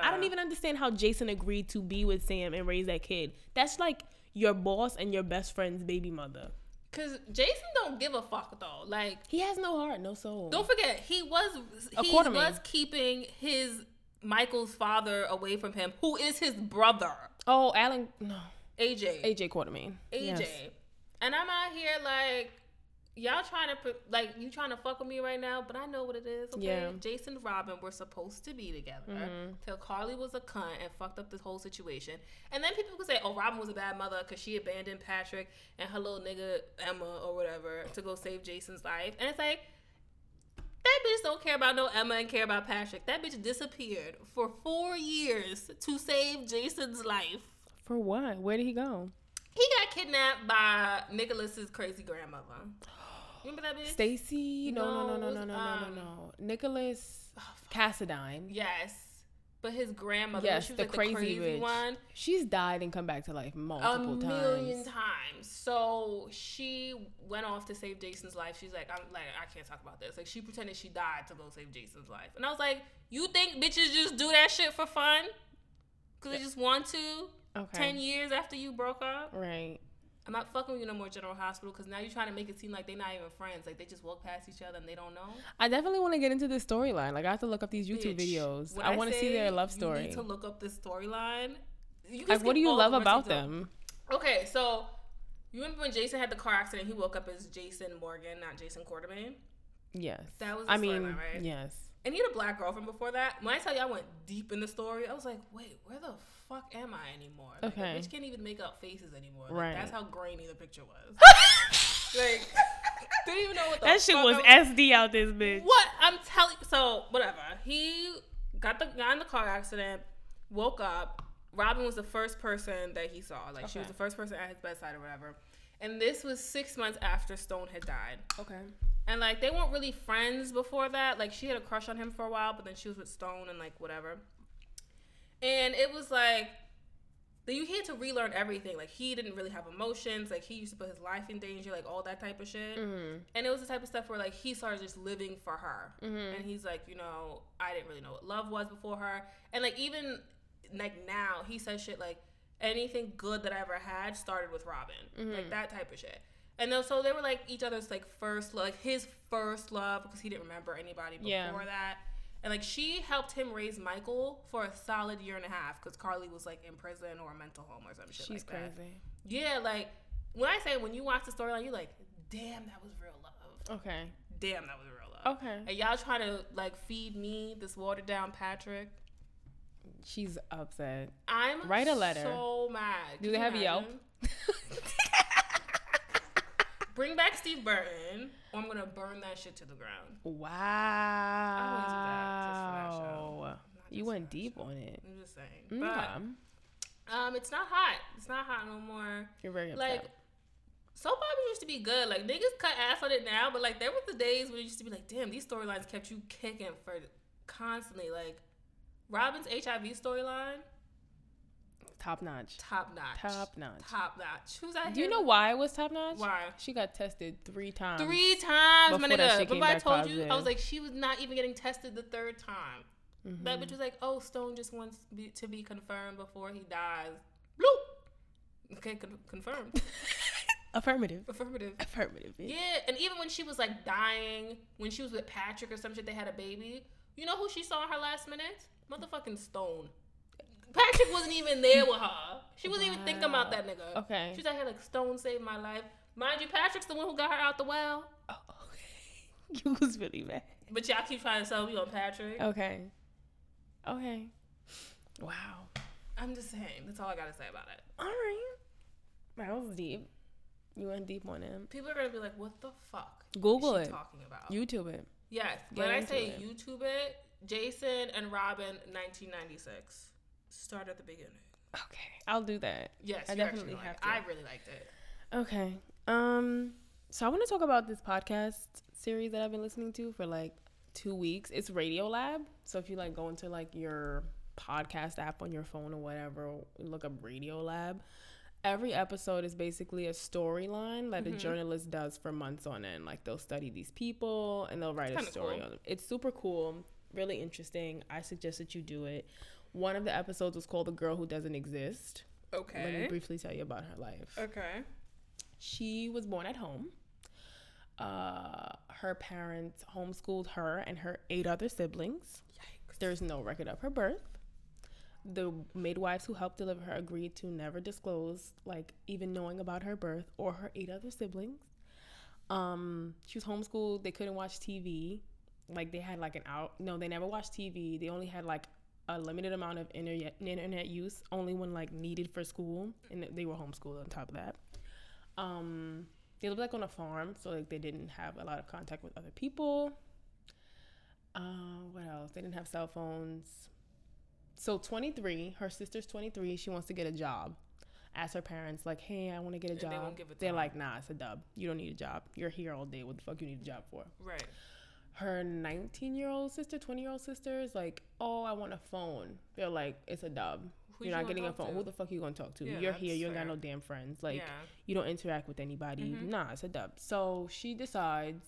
I don't even understand how Jason agreed to be with Sam and raise that kid. That's like your boss and your best friend's baby mother. Cause Jason don't give a fuck though. Like he has no heart, no soul. Don't forget, he was keeping his Michael's father away from him, who is his brother. Oh, Alan, no, AJ Quartermain, AJ. Yes. And I'm out here like y'all trying to you trying to fuck with me right now, but I know what it is. Okay, yeah. Jason and Robin were supposed to be together till Carly was a cunt and fucked up this whole situation. And then people could say, "Oh, Robin was a bad mother because she abandoned Patrick and her little nigga Emma or whatever to go save Jason's life." And it's like that bitch don't care about no Emma and care about Patrick. That bitch disappeared for 4 years to save Jason's life. For what? Where did he go? He got kidnapped by Nicholas's crazy grandmother. Remember that bitch? Stacy? No. Nicholas Cassadine. Yes. But his grandmother. Yes, she was the crazy one. She's died and come back to life multiple times. A million times. So she went off to save Jason's life. She's like, I can't talk about this. Like, she pretended she died to go save Jason's life. And I was like, you think bitches just do that shit for fun? Because they just want to? Okay. 10 years after you broke up? Right. I'm not fucking with you no more, General Hospital, because now you're trying to make it seem like they're not even friends. Like, they just walk past each other and they don't know. I definitely want to get into this storyline. Like, I have to look up these YouTube videos. I want to see their love story. You need to look up this storyline. Like, what do you love about them? Okay, so you remember when Jason had the car accident, he woke up as Jason Morgan, not Jason Quartermain? Yes. That was the storyline, right? Yes. And he had a black girlfriend before that. When I tell you I went deep in the story, I was like, wait, where the fuck am I anymore? Like, okay. Bitch can't even make out faces anymore. Like, right. That's how grainy the picture was. Like, didn't even know what the fuck. That shit was SD out this bitch. What? I'm telling you. So, whatever. He got in the car accident, woke up. Robin was the first person that he saw. Like, she was the first person at his bedside or whatever. And this was 6 months after Stone had died. Okay. And, like, they weren't really friends before that. Like, she had a crush on him for a while, but then she was with Stone and, like, whatever. And it was, like, you had to relearn everything. Like, he didn't really have emotions. Like, he used to put his life in danger, like, all that type of shit. Mm-hmm. And it was the type of stuff where, like, he started just living for her. Mm-hmm. And he's like, I didn't really know what love was before her. And, like, even, like, now, he says shit like, anything good that I ever had started with Robin. Mm-hmm. Like, that type of shit. And so they were, like, each other's, like, first love. Like, his first love, because he didn't remember anybody before that. And, like, she helped him raise Michael for a solid 1.5 years, because Carly was, like, in prison or a mental home or some shit. She's like that. She's crazy. Yeah, like, when you watch the storyline, you're like, damn, that was real love. Okay. Damn, that was real love. Okay. And y'all trying to, like, feed me this watered-down Patrick. She's upset. Write a letter. So mad. Do they have Yelp? Bring back Steve Burton, or I'm gonna burn that shit to the ground. Wow. I went to that just for that show. You went deep on it. I'm just saying. Yeah. But it's not hot. It's not hot no more. You're very upset. Like, soap operas used to be good. Like, niggas cut ass on it now, but like there were the days when it used to be like, damn, these storylines kept you kicking for constantly. Like Robin's HIV storyline. Top notch. Who's out here? Do you know why it was top notch? Why? She got tested three times, my nigga. Remember I told you? I was like, she was not even getting tested the third time. Mm-hmm. That bitch was like, oh, Stone just wants to be confirmed before he dies. Bloop. Okay, confirmed. Affirmative. Bitch. Yeah, and even when she was like dying, when she was with Patrick or some shit, they had a baby. You know who she saw in her last minutes? Motherfucking Stone. Patrick wasn't even there with her. She wasn't even thinking about that nigga. Okay. She was out here like, Stone saved my life. Mind you, Patrick's the one who got her out the well. Oh, okay. You was really mad. But y'all keep trying to sell me on Patrick. Okay. Wow. I'm just saying. That's all I got to say about it. All right. That was deep. You went deep on him. People are going to be like, what the fuck? Google is she talking about? YouTube it. Yes. When I say YouTube it, Jason and Robin, 1996. Start at the beginning. Okay. I'll do that. Yes. I definitely have to. I really liked it. Okay. So I want to talk about this podcast series that I've been listening to for like 2 weeks. It's Radiolab. So if you like go into like your podcast app on your phone or whatever, look up Radiolab. Every episode is basically a storyline that a journalist does for months on end. Like they'll study these people and they'll write a story on them. It's super cool. Really interesting. I suggest that you do it. One of the episodes was called The Girl Who Doesn't Exist. Okay. Let me briefly tell you about her life. Okay. She was born at home. Her parents homeschooled her and her 8 other siblings. Yikes. There's no record of her birth. The midwives who helped deliver her agreed to never disclose, like, even knowing about her birth or her 8 other siblings. She was homeschooled. They couldn't watch TV. Like, they had, like, they never watched TV. They only had, like, a limited amount of internet use, only when like needed for school, and they were homeschooled on top of that. They lived like on a farm, so like they didn't have a lot of contact with other people. What else? They didn't have cell phones. So 23, her sister's 23. She wants to get a job. Ask her parents like, "Hey, I want to get a job." They won't give it to her. They're like, "Nah, it's a dub. You don't need a job. You're here all day. What the fuck you need a job for?" Right. Her 19-year-old sister, 20-year-old sister is like, oh, I want a phone. They're like, it's a dub. You're not getting a phone. Who the fuck are you going to talk to? Yeah, you're here. You don't got no damn friends. Like, you don't interact with anybody. Mm-hmm. Nah, it's a dub. So she decides,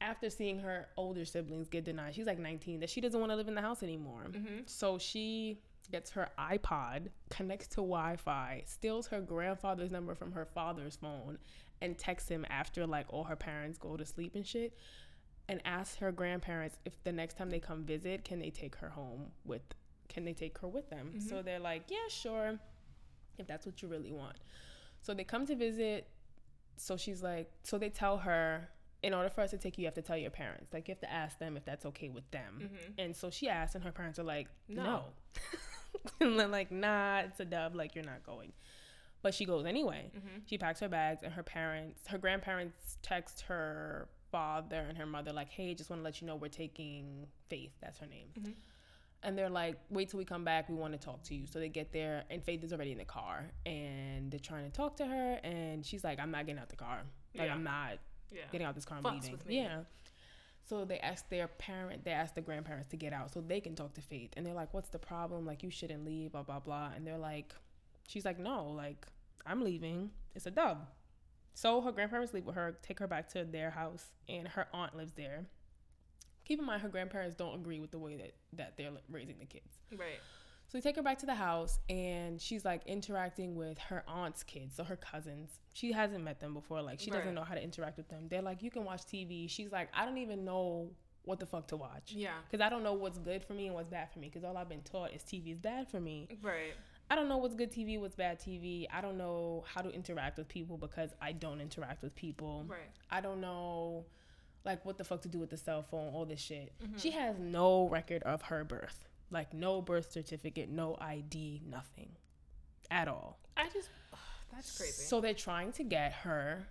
after seeing her older siblings get denied, she's like 19, that she doesn't want to live in the house anymore. Mm-hmm. So she gets her iPod, connects to Wi-Fi, steals her grandfather's number from her father's phone, and texts him after, like, all her parents go to sleep and shit. And ask her grandparents if the next time they come visit, can they take her with them? Mm-hmm. So they're like, yeah, sure, if that's what you really want. So they come to visit. So she's like, so they tell her, in order for us to take you have to tell your parents. Like, you have to ask them if that's okay with them. Mm-hmm. And so she asked, and her parents are like, no. And they're like, nah, it's a dub, like, you're not going. But she goes anyway. Mm-hmm. She packs her bags, and her grandparents text her father and her mother like, hey, just want to let you know we're taking Faith, that's her name. Mm-hmm. And they're like, wait till we come back, we want to talk to you. So they get there and Faith is already in the car, and they're trying to talk to her, and she's like, I'm not getting out the car, like, I'm not getting out this car, I'm leaving. So they ask the grandparents to get out so they can talk to Faith, and they're like, what's the problem, like, you shouldn't leave, blah blah blah. And they're like, she's like, no, like, I'm leaving, it's a dub. So her grandparents leave with her, take her back to their house, and her aunt lives there. Keep in mind, her grandparents don't agree with the way that they're raising the kids. Right. So they take her back to the house, and she's, like, interacting with her aunt's kids, so her cousins. She hasn't met them before. Like, she doesn't know how to interact with them. They're like, you can watch TV. She's like, I don't even know what the fuck to watch. Yeah. Because I don't know what's good for me and what's bad for me, because all I've been taught is TV is bad for me. Right. I don't know what's good TV, what's bad TV. I don't know how to interact with people because I don't interact with people. Right. I don't know, like, what the fuck to do with the cell phone, all this shit. Mm-hmm. She has no record of her birth. Like, no birth certificate, no ID, nothing. At all. That's crazy. So they're trying to get her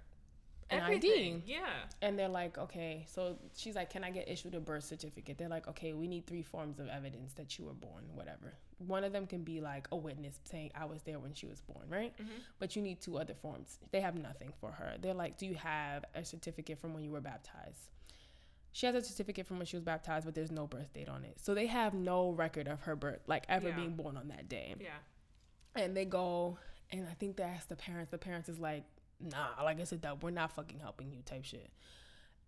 an ID. Yeah. And they're like, okay. So she's like, can I get issued a birth certificate? They're like, okay, we need 3 forms of evidence that you were born, whatever. One of them can be like a witness saying I was there when she was born, right? Mm-hmm. But you need 2 other forms. They have nothing for her. They're like, do you have a certificate from when you were baptized? She has a certificate from when she was baptized, but there's no birth date on it. So they have no record of her birth, like, ever being born on that day. Yeah. And they go, and I think they ask the parents. The parents is like, nah, like I said, that we're not fucking helping you type shit.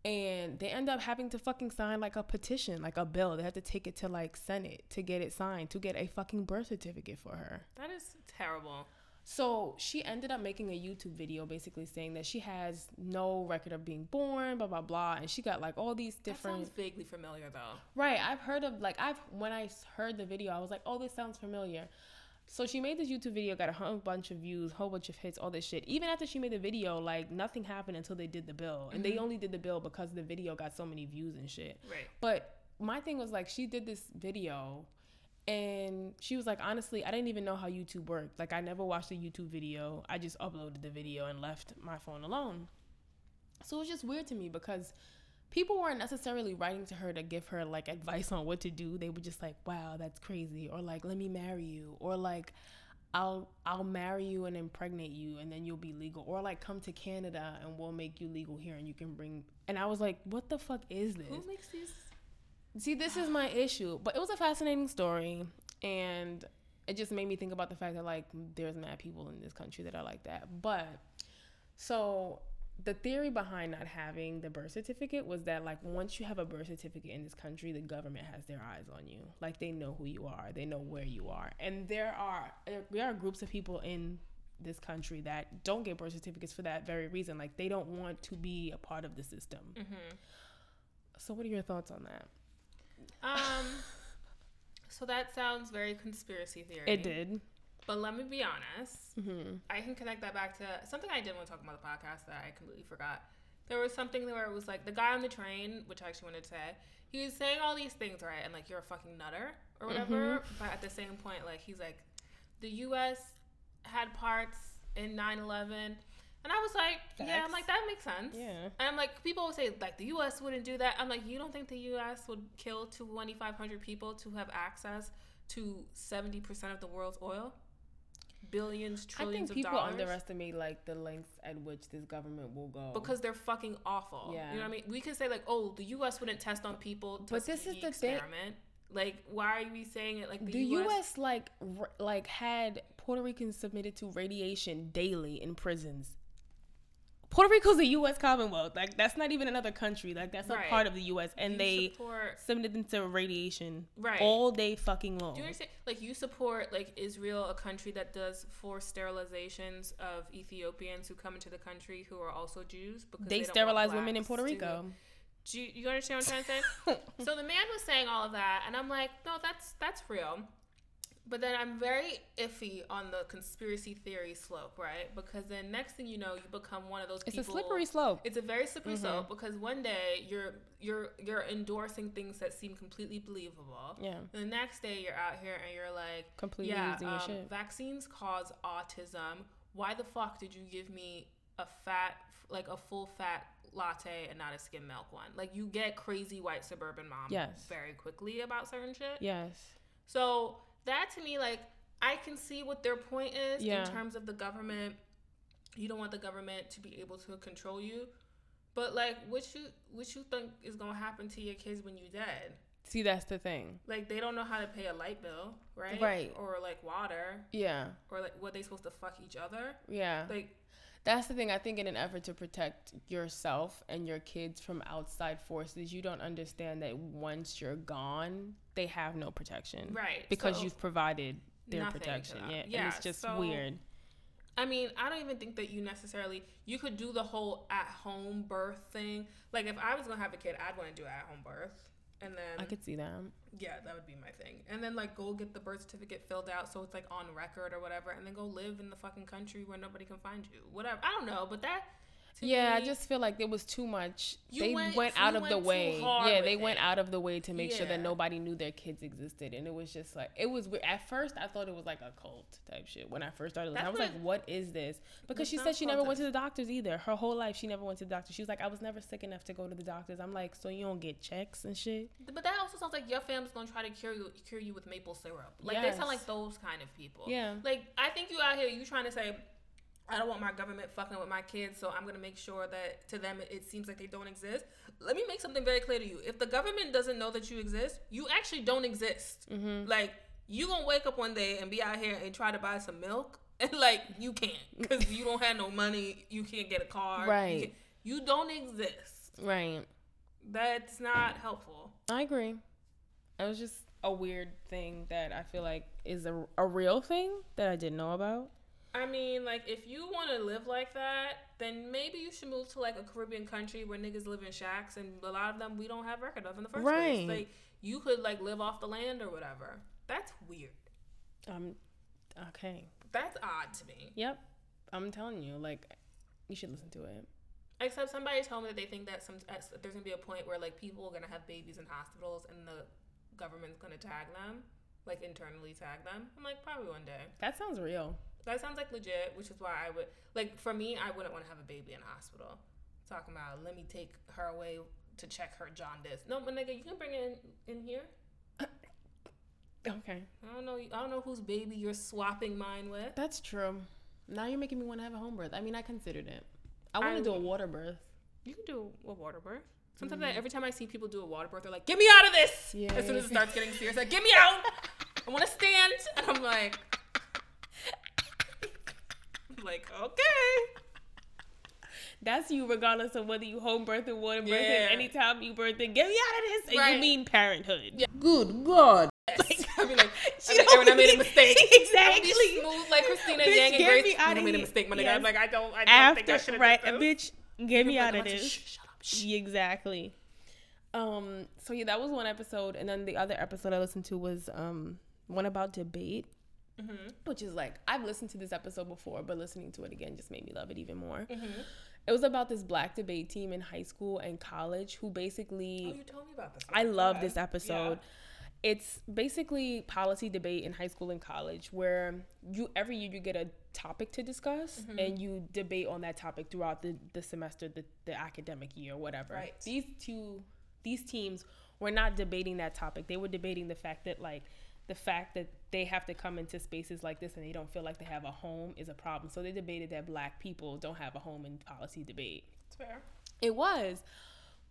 And they end up having to fucking sign like a petition, like a bill. They have to take it to like Senate to get it signed, to get a fucking birth certificate for her. That is terrible. So she ended up making a YouTube video basically saying that she has no record of being born, blah, blah, blah. And she got like all these different... That sounds vaguely familiar though. Right. I've heard of like... When I heard the video, I was like, oh, this sounds familiar. So she made this YouTube video, got a whole bunch of views, whole bunch of hits, all this shit. Even after she made the video, like nothing happened until they did the bill. And they only did the bill because the video got so many views and shit. Right. But my thing was like, she did this video... And she was like, honestly, I didn't even know how YouTube worked. Like, I never watched a YouTube video. I just uploaded the video and left my phone alone. So it was just weird to me because people weren't necessarily writing to her to give her, like, advice on what to do. They were just like, wow, that's crazy. Or, like, let me marry you. Or, like, I'll marry you and impregnate you and then you'll be legal. Or, like, come to Canada and we'll make you legal here and you can bring... And I was like, what the fuck is this? Who makes these... See, this is my issue. But it was a fascinating story. And it just made me think about the fact that, like, there's mad people in this country that are like that. But so the theory behind not having the birth certificate was that, like, once you have a birth certificate in this country, the government has their eyes on you. Like, they know who you are. They know where you are. And there are groups of people in this country that don't get birth certificates for that very reason. Like, they don't want to be a part of the system. Mm-hmm. So what are your thoughts on that? So that sounds very conspiracy theory. It did. But let me be honest. Mm-hmm. I can connect that back to something I did want to talk about the podcast that I completely forgot. There was something where it was like the guy on the train, which I actually wanted to say, he was saying all these things, right? And like, you're a fucking nutter or whatever. Mm-hmm. But at the same point, like, he's like, the U.S. had parts in 9/11. And I was like, facts. Yeah, I'm like, that makes sense. Yeah. And I'm like, people always say, like, the U.S. wouldn't do that. I'm like, you don't think the U.S. would kill 2,500 people to have access to 70% of the world's oil? Billions, trillions of dollars. I think people underestimate, like, the lengths at which this government will go. Because they're fucking awful. Yeah. You know what I mean? We could say, like, oh, the U.S. wouldn't test on people to experiment. Like, why are we saying it? Like, the U.S. like had Puerto Ricans submitted to radiation daily in prisons. Puerto Rico's a U.S. Commonwealth. Like, that's not even another country. Like, that's not part of the U.S. And they submitted them to radiation all day fucking long. Do you understand? Like, you support, like, Israel, a country that does forced sterilizations of Ethiopians who come into the country who are also Jews. Because they sterilize women in Puerto Rico. Do you understand what I'm trying to say? So the man was saying all of that. And I'm like, no, that's real. But then I'm very iffy on the conspiracy theory slope, right? Because then next thing you know, you become one of those people. It's a slippery slope. It's a very slippery slope because one day you're endorsing things that seem completely believable. Yeah. And the next day you're out here and you're like, completely losing your shit. Vaccines cause autism. Why the fuck did you give me a full fat latte and not a skim milk one? Like, you get crazy white suburban mom very quickly about certain shit. Yes. So... that to me, like, I can see what their point is in terms of the government. You don't want the government to be able to control you. But, like, what you think is going to happen to your kids when you're dead? See, that's the thing. Like, they don't know how to pay a light bill, right? Right. Or, like, water. Yeah. Or, like, what, they supposed to fuck each other? Yeah. Like... that's the thing. I think in an effort to protect yourself and your kids from outside forces, you don't understand that once you're gone, they have no protection. Right. Because you've provided their protection. Yeah. And it's just weird. I mean, I don't even think that you could do the whole at-home birth thing. Like, if I was going to have a kid, I'd want to do at-home birth. And then I could see that. Yeah, that would be my thing. And then, like, go get the birth certificate filled out so it's, like, on record or whatever. And then go live in the fucking country where nobody can find you. Whatever. I don't know. But that... yeah, me, I just feel like there was too much. They went out of the way. Yeah, they went out of the way to make sure that nobody knew their kids existed. And it was just like, it was weird. At first, I thought it was like a cult type shit. When I first started, I was like, what is this? Because she said she never went to the doctors either. Her whole life, she never went to the doctors. She was like, I was never sick enough to go to the doctors. I'm like, so you don't get checks and shit? But that also sounds like your family's going to try to cure you with maple syrup. Like, they sound like those kind of people. Yeah. Like, I think you out here, you trying to say... I don't want my government fucking with my kids, so I'm going to make sure that to them it seems like they don't exist. Let me make something very clear to you. If the government doesn't know that you exist, you actually don't exist. Mm-hmm. Like, you gonna wake up one day and be out here and try to buy some milk, and like you can't because you don't have no money. You can't get a car. Right. You don't exist. Right. That's not helpful. I agree. It was just a weird thing that I feel like is a real thing that I didn't know about. I mean, like, if you want to live like that, then maybe you should move to, like, a Caribbean country where niggas live in shacks, and a lot of them we don't have record of in the first place. Like, you could, like, live off the land or whatever. That's weird. Okay. That's odd to me. Yep. I'm telling you, like, you should listen to it. Except somebody told me that they think that there's going to be a point where, like, people are going to have babies in hospitals and the government's going to tag them, like, internally tag them. I'm like, probably one day. That sounds real. That sounds like legit, which is why I would, like, for me, I wouldn't want to have a baby in a hospital. Talking about, let me take her away to check her jaundice. No, but nigga, you can bring it in here. Okay. I don't know whose baby you're swapping mine with. That's true. Now you're making me want to have a home birth. I mean, I considered it. I want to do a water birth. You can do a water birth. Sometimes every time I see people do a water birth, they're like, "Get me out of this!" Yeah. As soon as it starts getting serious, like, "Get me out! I want to stand!" And I'm like. Like, okay. That's you regardless of whether you home birth or water birth or anytime you birth it, get me out of this. Right. And you mean parenthood. Yeah. Good God. Yes. Like, I mean, like, I made a mistake. Exactly. Smooth, like Christina Yang and Grace. I made a mistake, my nigga. Yes. I'm like, I don't think I should have done this. Bitch, get me out of this. Shut up. Exactly. So, yeah, that was one episode. And then the other episode I listened to was one about debate. Mm-hmm. Which is like, I've listened to this episode before, but listening to it again just made me love it even more. Mm-hmm. It was about this black debate team in high school and college who basically... Oh, you told me about this one. I love this episode. Yeah. It's basically policy debate in high school and college where every year you get a topic to discuss and you debate on that topic throughout the semester, the academic year, whatever. Right. These teams were not debating that topic. They were debating the fact that they have to come into spaces like this and they don't feel like they have a home is a problem. So they debated that black people don't have a home in policy debate. It's fair. It was.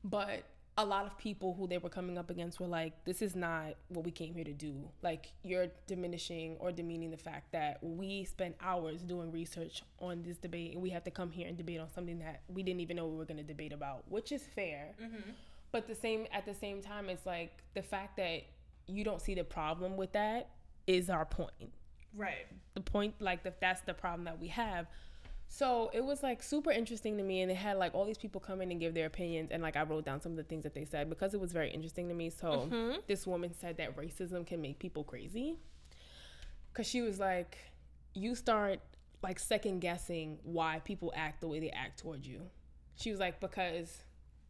But a lot of people who they were coming up against were like, this is not what we came here to do. Like, you're diminishing or demeaning the fact that we spend hours doing research on this debate and we have to come here and debate on something that we didn't even know we were going to debate about, which is fair. Mm-hmm. But at the same time, it's like the fact that you don't see the problem with that is our point. Right. The point, that's the problem that we have. So it was, like, super interesting to me, and it had, like, all these people come in and give their opinions, and, like, I wrote down some of the things that they said because it was very interesting to me. So this woman said that racism can make people crazy because she was like, you start, like, second-guessing why people act the way they act towards you. She was like, because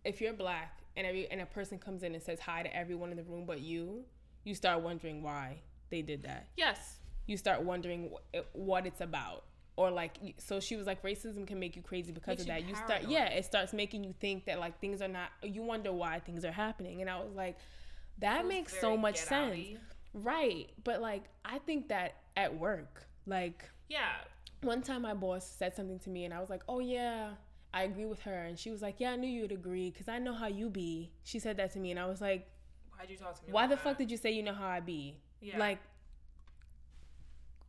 if you're black and a person comes in and says hi to everyone in the room but you, you start wondering why they did that. Yes. You start wondering what it's about. Or, like, so she was like, racism can make you crazy because of that. You start, it starts making you think that, like, things are not, you wonder why things are happening. And I was like, that makes so much sense. Right. But, like, I think that at work, like, yeah. One time my boss said something to me and I was like, oh, yeah, I agree with her. And she was like, yeah, I knew you would agree because I know how you be. She said that to me and I was like, why'd you talk to me? Why the fuck did you say you know how I be? Yeah. Like,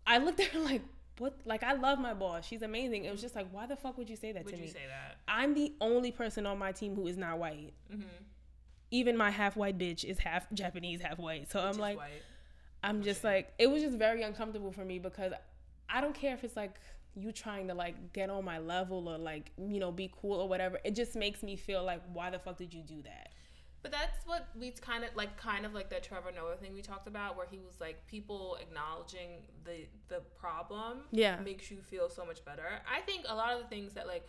I looked at her like, what? Like, I love my boss. She's amazing. It was just like, why the fuck would you say that to me? Would you say that? I'm the only person on my team who is not white. Mm-hmm. Even my half-white bitch is half Japanese, half white. So I'm like, I'm just like, it was just very uncomfortable for me because I don't care if it's like you trying to, like, get on my level or, like, you know, be cool or whatever. It just makes me feel like, why the fuck did you do that? But that's what we kind of like that Trevor Noah thing we talked about where he was like, people acknowledging the problem makes you feel so much better. I think a lot of the things that, like,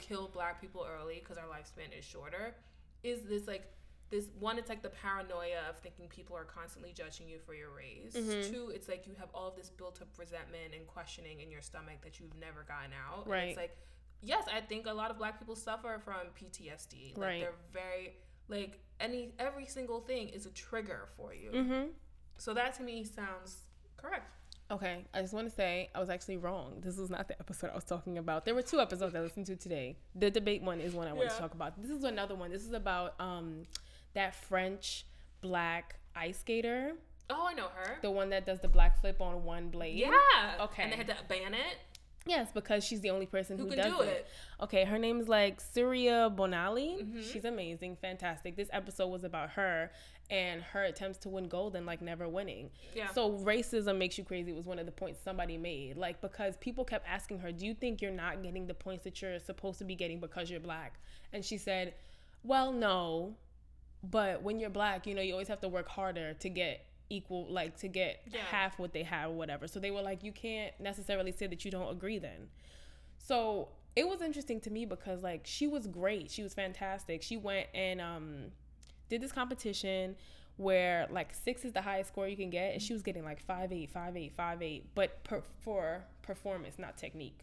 kill black people early because our lifespan is shorter is this, like, this one, it's like the paranoia of thinking people are constantly judging you for your race. Mm-hmm. Two, it's like you have all of this built up resentment and questioning in your stomach that you've never gotten out. Right. And it's like, yes, I think a lot of black people suffer from PTSD. Like, right. They're very, like, every single thing is a trigger for you. Mm-hmm. So that to me sounds correct. Okay, I just want to say I was actually wrong. This was not the episode I was talking about. There were two episodes I listened to today. The debate one is one I want to talk about. This is another one. This is about that French black ice skater Oh, I know her. The one that does the black flip on one blade. Yeah. Okay. And they had to ban it. Yes, because she's the only person who does it. Okay, her name is like Surya Bonali. Mm-hmm. She's amazing, fantastic. This episode was about her and her attempts to win gold and like never winning. Yeah. So racism makes you crazy was one of the points somebody made. Like, because people kept asking her, do you think you're not getting the points that you're supposed to be getting because you're black? And she said, well, no, but when you're black, you know, you always have to work harder to get equal, like to get half what they have or whatever. So they were like, you can't necessarily say that you don't agree then. So it was interesting to me because like she was great. She was fantastic. She went and did this competition where like 6 is the highest score you can get, and she was getting like 5, 8, 5, 8, 5, 8, but for performance, not technique.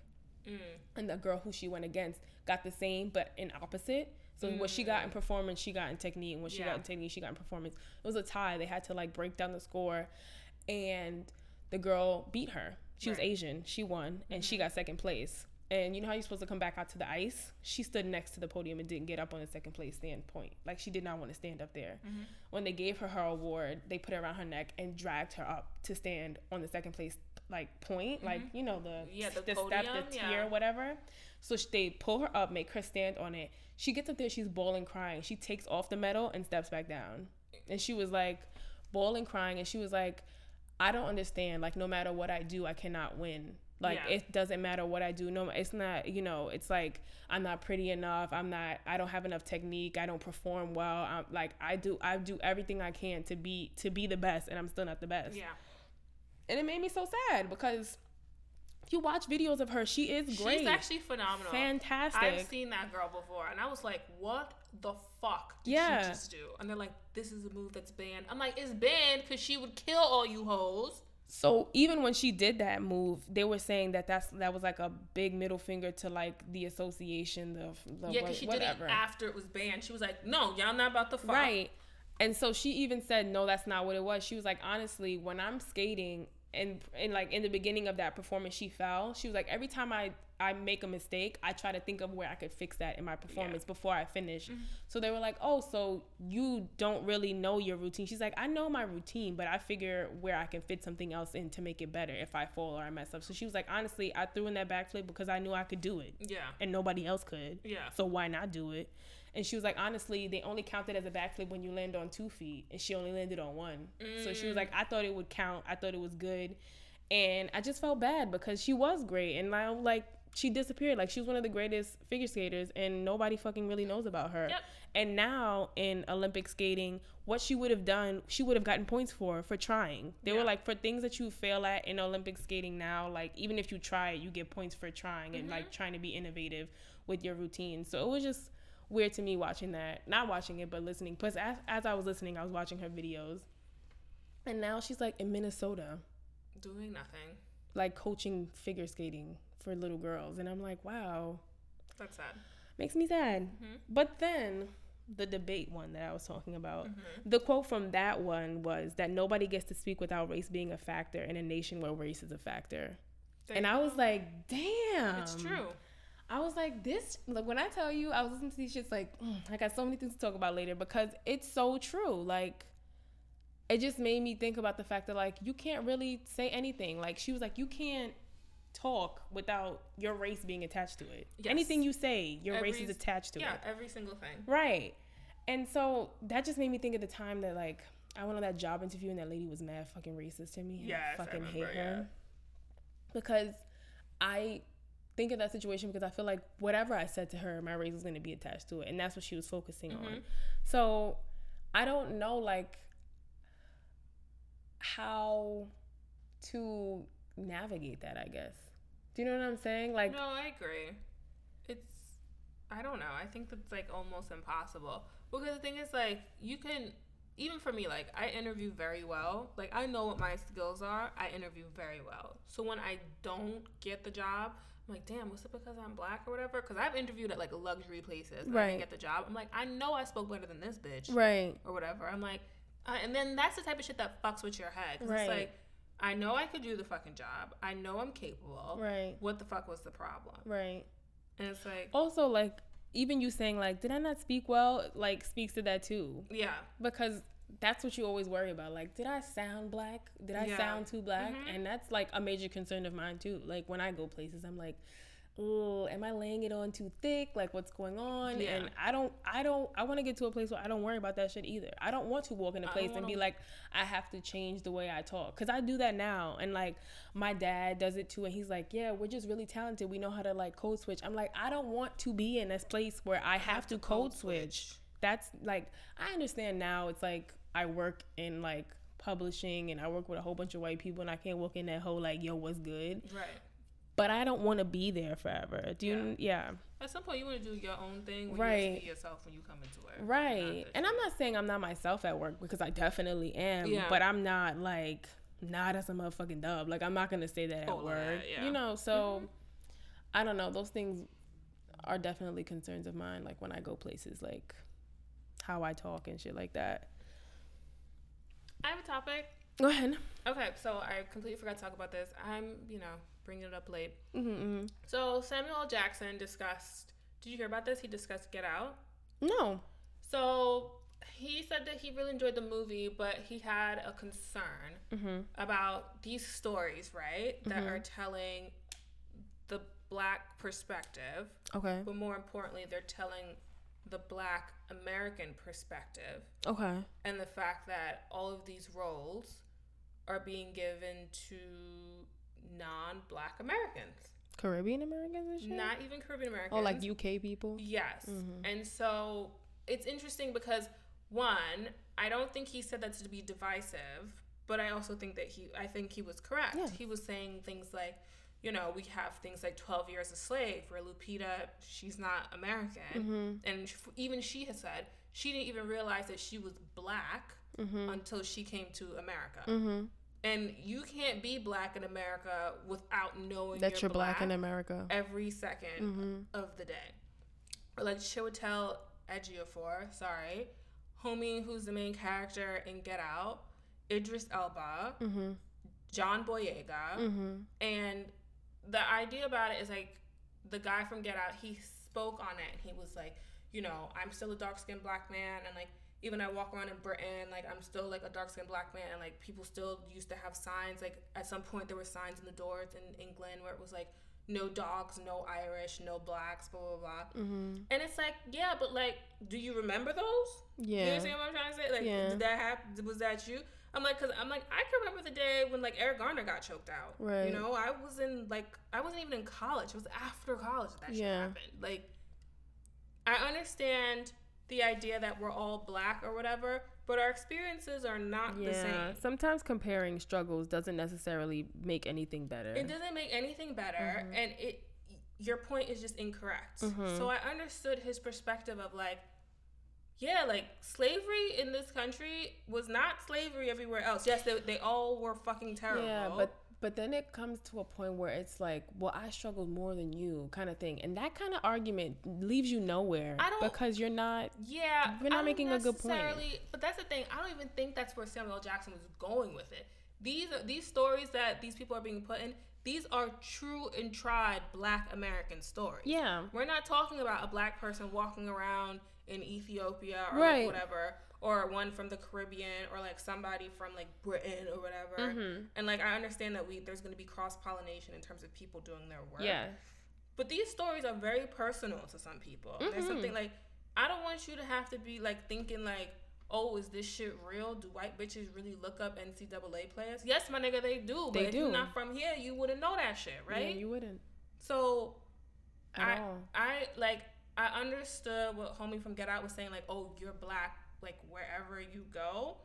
And the girl who she went against got the same but in opposite. So what she got in performance, she got in technique, and what she got in technique, she got in performance. It was a tie. They had to like break down the score, and the girl beat her. She was Asian. She won, and she got second place. And you know how you're supposed to come back out to the ice? She stood next to the podium and didn't get up on the second place standpoint. Like, she did not want to stand up there. When they gave her her award, they put it around her neck and dragged her up to stand on the second place like point, like, you know, the podium, step, the tier, whatever. So they pull her up, make her stand on it. She gets up there, she's bawling, crying. She takes off the medal and steps back down. And she was like bawling, crying, and she was like, I don't understand. Like, no matter what I do, I cannot win. Like, it doesn't matter what I do. No, it's not, you know, it's like, I'm not pretty enough. I don't have enough technique. I don't perform well. I'm like, I do everything I can to be the best, and I'm still not the best. Yeah. And it made me so sad because if you watch videos of her, she is great. She's actually phenomenal. Fantastic. I've seen that girl before, and I was like, what the fuck did she just do? And they're like, this is a move that's banned. I'm like, it's banned because she would kill all you hoes. So even when she did that move, they were saying that was like a big middle finger to like the association of the because she did it after it was banned. She was like, no, y'all not about to fuck. Right. And so she even said, no, that's not what it was. She was like, honestly, when I'm skating and like in the beginning of that performance, she fell. She was like, every time I make a mistake, I try to think of where I could fix that in my performance before I finish. So they were like, oh, so you don't really know your routine. She's like, I know my routine, but I figure where I can fit something else in to make it better if I fall or I mess up. So she was like, honestly, I threw in that backflip because I knew I could do it. Yeah. And nobody else could. Yeah. So why not do it? And she was like, honestly, they only count it as a backflip when you land on 2 feet, and she only landed on 1. So she was like, I thought it would count. I thought it was good. And I just felt bad because she was great. And now, like, she disappeared. Like, she was one of the greatest figure skaters, and nobody fucking really knows about her. Yep. And now in Olympic skating, what she would have done, she would have gotten points for trying. They were like, for things that you fail at in Olympic skating now, like, even if you try it, you get points for trying and, like, trying to be innovative with your routine. So it was just weird to me watching that. Not watching it, but listening. Plus, as I was listening, I was watching her videos. And now she's, like, in Minnesota. Doing nothing. Like, coaching figure skating for little girls. And I'm like, wow. That's sad. Makes me sad. Mm-hmm. But then the debate one that I was talking about, the quote from that one was that nobody gets to speak without race being a factor in a nation where race is a factor. And I was like, damn. It's true. I was like, this, like, when I tell you, I was listening to these shits like, I got so many things to talk about later because it's so true. Like, it just made me think about the fact that, like, you can't really say anything. Like, she was like, you can't talk without your race being attached to it. Yes. Anything you say, your race is attached to it. Yeah, every single thing. Right. And so that just made me think of the time that, like, I went on that job interview and that lady was mad fucking racist to me. Yeah, I fucking hate her. Because I think of that situation because I feel like whatever I said to her, my race was going to be attached to it. And that's what she was focusing on. So I don't know, like, how to navigate that, I guess. Do you know what I'm saying? Like, no, I agree. It's, I don't know. I think that's, like, almost impossible. Because the thing is, like, you can, even for me, like, I interview very well. Like, I know what my skills are. I interview very well. So when I don't get the job, I'm like, damn, was it because I'm black or whatever? Because I've interviewed at, like, luxury places. And I didn't get the job. I'm like, I know I spoke better than this bitch. Right. Or whatever. I'm like, and then that's the type of shit that fucks with your head. Right. It's like, I know I could do the fucking job. I know I'm capable. Right. What the fuck was the problem? Right. And it's like, also, like, even you saying, like, did I not speak well, like, speaks to that, too. Yeah. Because that's what you always worry about. Like, did I sound black? Did I sound too black? Mm-hmm. And that's, like, a major concern of mine, too. Like, when I go places, I'm like, oh, am I laying it on too thick? Like, what's going on? Yeah. And I want to get to a place where I don't worry about that shit either. I don't want to walk in a place and be like, I have to change the way I talk. Because I do that now. And, like, my dad does it, too. And he's like, yeah, we're just really talented. We know how to, like, code switch. I'm like, I don't want to be in this place where I have to code switch. That's, like, I understand now. It's, like, I work in, like, publishing. And I work with a whole bunch of white people. And I can't walk in that whole, like, yo, what's good? Right. But I don't want to be there forever. Do you? Yeah. At some point, you want to do your own thing. When right. You have to be yourself when you come into work. Right. And I'm not saying I'm not myself at work, because I definitely am. Yeah. But I'm not like, nah, that's a motherfucking dub. Like, I'm not going to say that at work. Yeah. You know, so I don't know. Those things are definitely concerns of mine. Like, when I go places, like how I talk and shit like that. I have a topic. Go ahead. Okay. So I completely forgot to talk about this. I'm, you know, bringing it up late. Mm-hmm, mm-hmm. So Samuel L. Jackson discussed, did you hear about this? He discussed Get Out. No. So he said that he really enjoyed the movie, but he had a concern about these stories, right, that are telling the black perspective. Okay. But more importantly, they're telling the black American perspective. Okay. And the fact that all of these roles are being given to non-black Americans. Caribbean Americans and shit? Not even Caribbean Americans. Oh, like UK people? Yes. Mm-hmm. And so it's interesting because, one, I don't think he said that to be divisive, but I also think that I think he was correct. Yeah. He was saying things like, you know, we have things like 12 Years a Slave, where Lupita, she's not American. Mm-hmm. And even she has said she didn't even realize that she was black until she came to America. Mm-hmm. And you can't be black in America without knowing that you're black in America every second of the day. Like Chiwetel Ejiofor, homie, who's the main character in Get Out, Idris Elba, John Boyega, and the idea about it is, like, the guy from Get Out, he spoke on it. He was like, you know, I'm still a dark-skinned black man, and, like, even I walk around in Britain, like, I'm still, like, a dark-skinned black man, and, like, people still used to have signs. Like, at some point, there were signs in the doors in England where it was, like, no dogs, no Irish, no blacks, blah, blah, blah. Mm-hmm. And it's like, yeah, but, like, do you remember those? Yeah. You understand what I'm trying to say? Like, did that happen? Was that you? Because I can remember the day when, like, Eric Garner got choked out. Right. You know, I wasn't even in college. It was after college that shit happened. Like, I understand the idea that we're all black or whatever, but our experiences are not the same. Sometimes comparing struggles doesn't necessarily make anything better. It doesn't make anything better, and your point is just incorrect. Mm-hmm. So I understood his perspective of, like, yeah, like, slavery in this country was not slavery everywhere else. Yes, they all were fucking terrible. Yeah, but then it comes to a point where it's like, well, I struggled more than you, kind of thing. And that kind of argument leaves you nowhere because you're not. Yeah, you're not making a good point. But that's the thing. I don't even think that's where Samuel L. Jackson was going with it. These stories that these people are being put in, these are true and tried Black American stories. Yeah, we're not talking about a Black person walking around in Ethiopia or like whatever, or one from the Caribbean, or, like, somebody from, like, Britain or whatever. Mm-hmm. And, like, I understand that there's going to be cross-pollination in terms of people doing their work. Yeah. But these stories are very personal to some people. Mm-hmm. There's something, like, I don't want you to have to be, like, thinking, like, oh, is this shit real? Do white bitches really look up NCAA players? Yes, my nigga, they do. But if you're not from here, you wouldn't know that shit, right? Yeah, you wouldn't. So, I understood what homie from Get Out was saying, like, oh, you're black, like, wherever you go.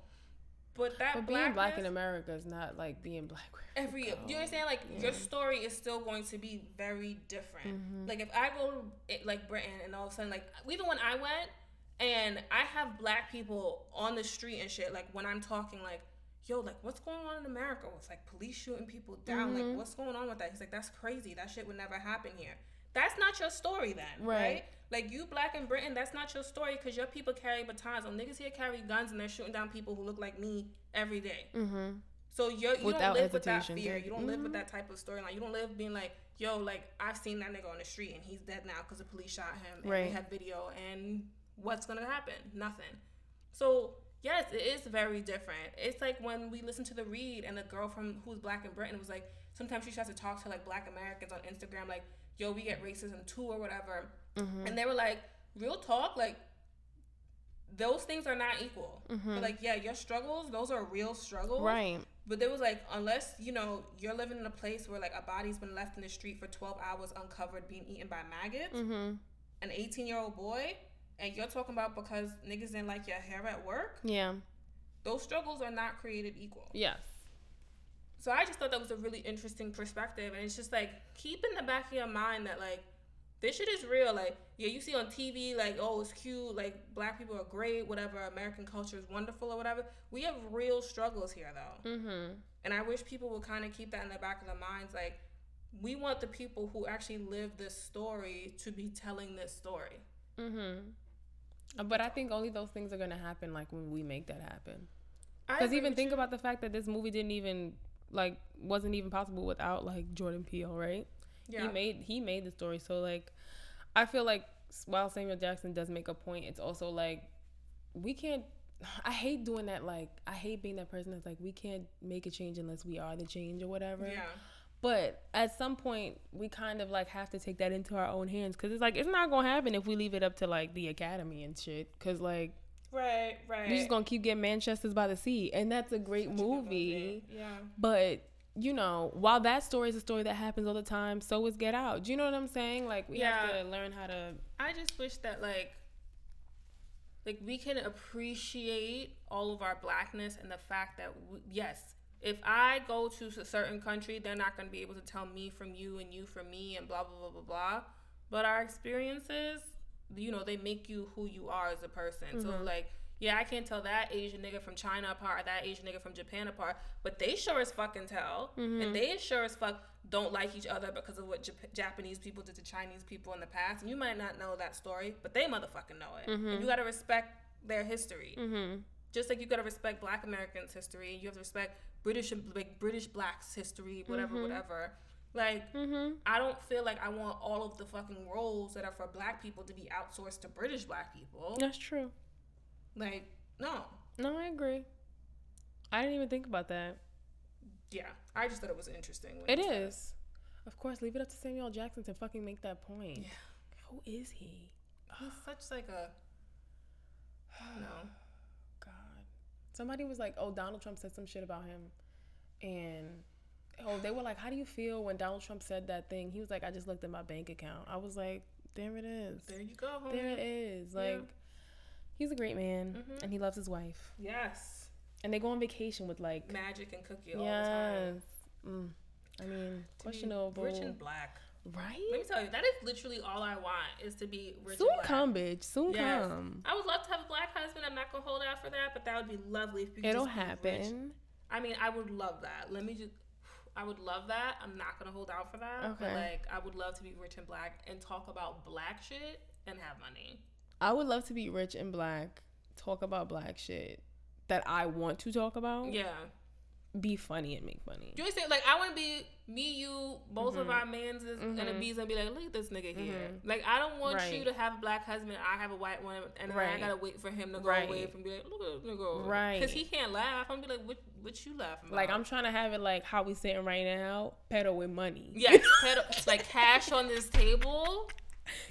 But being black in America is not like being black wherever you go. You understand? Like, your story is still going to be very different. Mm-hmm. Like, if I go to, like, Britain and all of a sudden, like, even when I went and I have black people on the street and shit, like, when I'm talking, like, yo, like, what's going on in America with, like, police shooting people down? Mm-hmm. Like, what's going on with that? He's like, that's crazy. That shit would never happen here. That's not your story then, right? Like, you black in Britain, that's not your story, because your people carry batons. Oh, niggas here carry guns, and they're shooting down people who look like me every day. Mm-hmm. So you don't live with that fear. You don't live with that type of storyline. You don't live being like, yo, like, I've seen that nigga on the street and he's dead now because the police shot him and they have video, and what's going to happen? Nothing. So, yes, it is very different. It's like when we listen to The Read and the girl from who's black in Britain was like, sometimes she tries to talk to, like, black Americans on Instagram, like, yo, we get racism too or whatever. Mm-hmm. And they were like, real talk, like, those things are not equal. Mm-hmm. But, like, yeah, your struggles, those are real struggles. Right. But there was, like, unless, you know, you're living in a place where, like, a body's been left in the street for 12 hours uncovered being eaten by maggots, mm-hmm. an 18-year-old boy, and you're talking about because niggas didn't like your hair at work? Yeah. Those struggles are not created equal. Yes. So I just thought that was a really interesting perspective. And it's just, like, keep in the back of your mind that, like, this shit is real. Like, yeah, you see on TV, like, oh, it's cute. Like, black people are great, whatever. American culture is wonderful or whatever. We have real struggles here, though. Mm-hmm. And I wish people would kind of keep that in the back of their minds. Like, we want the people who actually live this story to be telling this story. Mm-hmm. But I think only those things are going to happen, like, when we make that happen. Because even think about the fact that this movie didn't even, like, wasn't even possible without, like, Jordan Peele, right? Yeah. He made the story. So, like, I feel like while Samuel Jackson does make a point, it's also, like, we can't... I hate doing that, like, I hate being that person that's, like, we can't make a change unless we are the change or whatever. Yeah. But at some point, we kind of, like, have to take that into our own hands. Because it's, like, it's not going to happen if we leave it up to, like, the Academy and shit. Because, like... Right. We're just going to keep getting Manchester's by the Sea. And that's a great movie. Yeah. But... you know, while that story is a story that happens all the time, so is Get Out. Do you know what I'm saying? Like, we have to learn how to... I just wish that, like, we can appreciate all of our blackness and the fact that, yes, if I go to a certain country, they're not going to be able to tell me from you and you from me and blah, blah, blah, blah, blah. But our experiences, you know, they make you who you are as a person. Mm-hmm. So, like... yeah, I can't tell that Asian nigga from China apart or that Asian nigga from Japan apart, but they sure as fucking tell. Mm-hmm. And they sure as fuck don't like each other because of what Japanese people did to Chinese people in the past. And you might not know that story, but they motherfucking know it. Mm-hmm. And you got to respect their history. Mm-hmm. Just like you got to respect black Americans' history. And you have to respect British blacks' history, whatever, mm-hmm. whatever. Like, mm-hmm. I don't feel like I want all of the fucking roles that are for black people to be outsourced to British black people. That's true. Like, no. No, I agree. I didn't even think about that. Yeah. I just thought it was interesting. It is. Of course, leave it up to Samuel Jackson to fucking make that point. Yeah. Who is he? He's such, like, a... no. God. Somebody was like, oh, Donald Trump said some shit about him. And, oh, they were like, how do you feel when Donald Trump said that thing? He was like, I just looked at my bank account. I was like, there it is. There you go, homie. There it is. Like... yeah. He's a great man, mm-hmm. and he loves his wife. Yes. And they go on vacation with, like... Magic and Cookie all the time. Mm. I mean, questionable. Rich and black. Right? Let me tell you, that is literally all I want, is to be rich and black. Soon come, bitch. Soon come. I would love to have a black husband. I'm not going to hold out for that, but that would be lovely. If you It'll just happen. Rich. I mean, I would love that. I would love that. I'm not going to hold out for that. Okay. But, like, I would love to be rich and black and talk about black shit and have money. I would love to be rich and black, talk about black shit that I want to talk about. Yeah. Be funny and make money. Do you understand? Like, I want to be me, you, both mm-hmm. of our mans mm-hmm. and a bees and be like, look at this nigga here. Mm-hmm. Like, I don't want you to have a black husband, I have a white one, and then I got to wait for him to go away from be like, look at this nigga. Right. Because he can't laugh. I'm going to be like, what you laughing about? Like, I'm trying to have it like how we sitting right now, pedal with money. Yes, pedal. Like, cash on this table.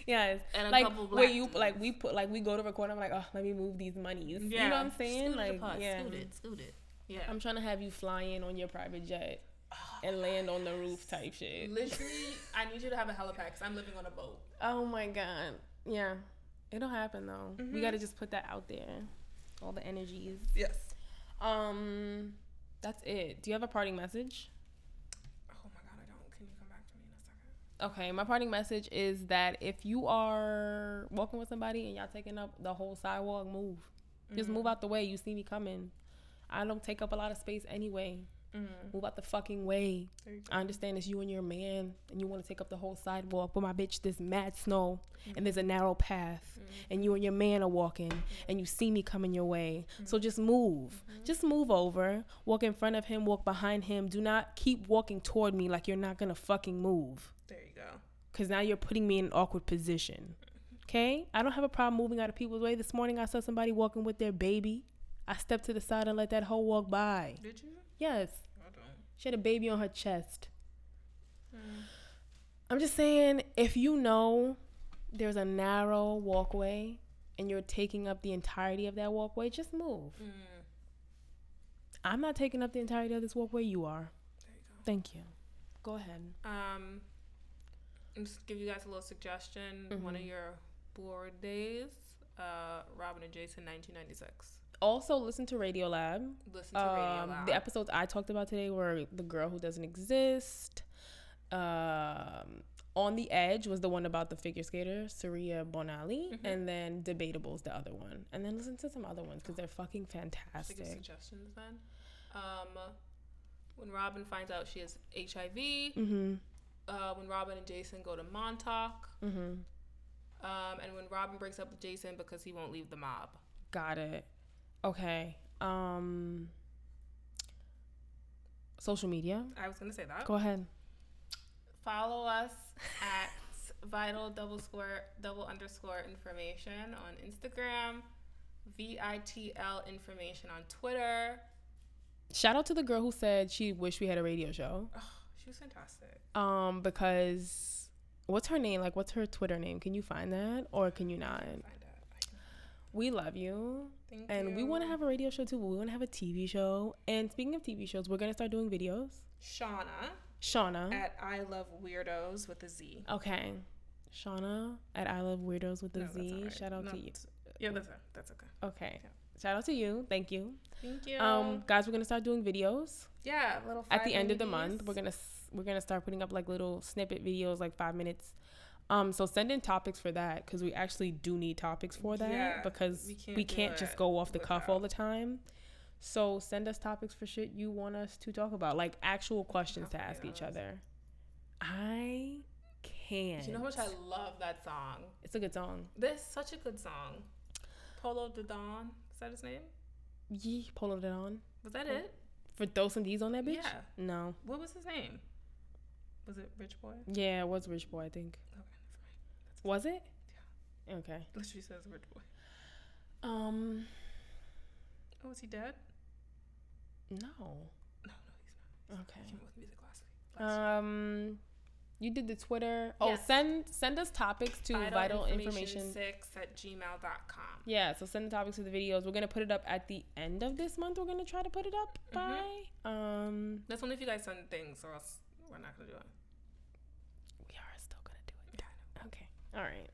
Yes, and a like couple black where you dudes. Like we put like we go to record. I'm like, oh, let me move these monies. Yeah. You know what I'm saying? Scoot like, scoot it. Yeah, I'm trying to have you fly in on your private jet and land on the roof type shit. Literally, I need you to have a helipad because I'm living on a boat. Oh my god, yeah, it'll happen though. Mm-hmm. We gotta just put that out there. All the energies. Yes. That's it. Do you have a parting message? Okay, my parting message is that if you are walking with somebody and y'all taking up the whole sidewalk, move. Mm-hmm. Just move out the way. You see me coming. I don't take up a lot of space anyway. Move out the fucking way. I understand it's you and your man and you want to take up the whole sidewalk, but my bitch, there's mad snow and there's a narrow path and you and your man are walking and you see me coming your way. So just move. Just move over. Walk in front of him, walk behind him. Do not keep walking toward me like you're not going to fucking move. There you go. Because now you're putting me in an awkward position. Okay? I don't have a problem moving out of people's way. This morning I saw somebody walking with their baby. I stepped to the side and let that hoe walk by. Did you? Yes. I don't. She had a baby on her chest. I'm just saying, if you know there's a narrow walkway and you're taking up the entirety of that walkway, just move. I'm not taking up the entirety of this walkway. You are. There you go. Thank you. Go ahead. Just give you guys a little suggestion. One of your board days, Robin and Jason, 1996. Also, listen to Radiolab. The episodes I talked about today were The Girl Who Doesn't Exist. On the Edge was the one about the figure skater, Surya Bonali. And then Debatable's the other one. And then listen to some other ones because they're fucking fantastic. Just suggestions then. When Robin finds out she has HIV. When Robin and Jason go to Montauk. And when Robin breaks up with Jason because he won't leave the mob. Got it. Okay. Social media. I was going to say that. Go ahead. Follow us at vital__information on Instagram. VITL information on Twitter. Shout out to the girl who said she wished we had a radio show. Oh, she was fantastic. Because what's her name? Like, what's her Twitter name? Can you find that? Or can you not? We love you. Thank you. We want to have a radio show too. We want to have a TV show. And speaking of TV shows, we're going to start doing videos. Shauna. At I Love Weirdos with a Z. Okay. Shauna at I Love Weirdos with a Z. Right. Shout out to you. Yeah, that's okay. Okay. Yeah. Shout out to you. Thank you. Thank you. Guys, we're going to start doing videos. Yeah. Little 5 minutes. At the end of the month, we're going to start putting up like little snippet videos, like 5 minutes. So send in topics for that because we actually do need topics for that because we can't just go off the cuff all the time. So send us topics for shit you want us to talk about, like actual questions to ask each other. I can't. You know how much I love that song. It's a good song. This is such a good song. Polo de Don. Is that his name? Yee, Polo de Don. Was that it? For throw some D's on that bitch? Yeah. No. What was his name? Was it Rich Boy? Yeah, it was Rich Boy, I think. Okay. Was it? Yeah. Okay. Literally says Rich Boy. Oh, is he dead? No. No, he's not. Okay. He came with music last week. You did the Twitter. Oh, yes. Send us topics to vitalinformation6@gmail.com. Yeah, so send the topics to the videos. We're gonna put it up at the end of this month. We're gonna try to put it up by that's only if you guys send things, or else we're not gonna do it. We are still gonna do it. Yeah, okay. All right.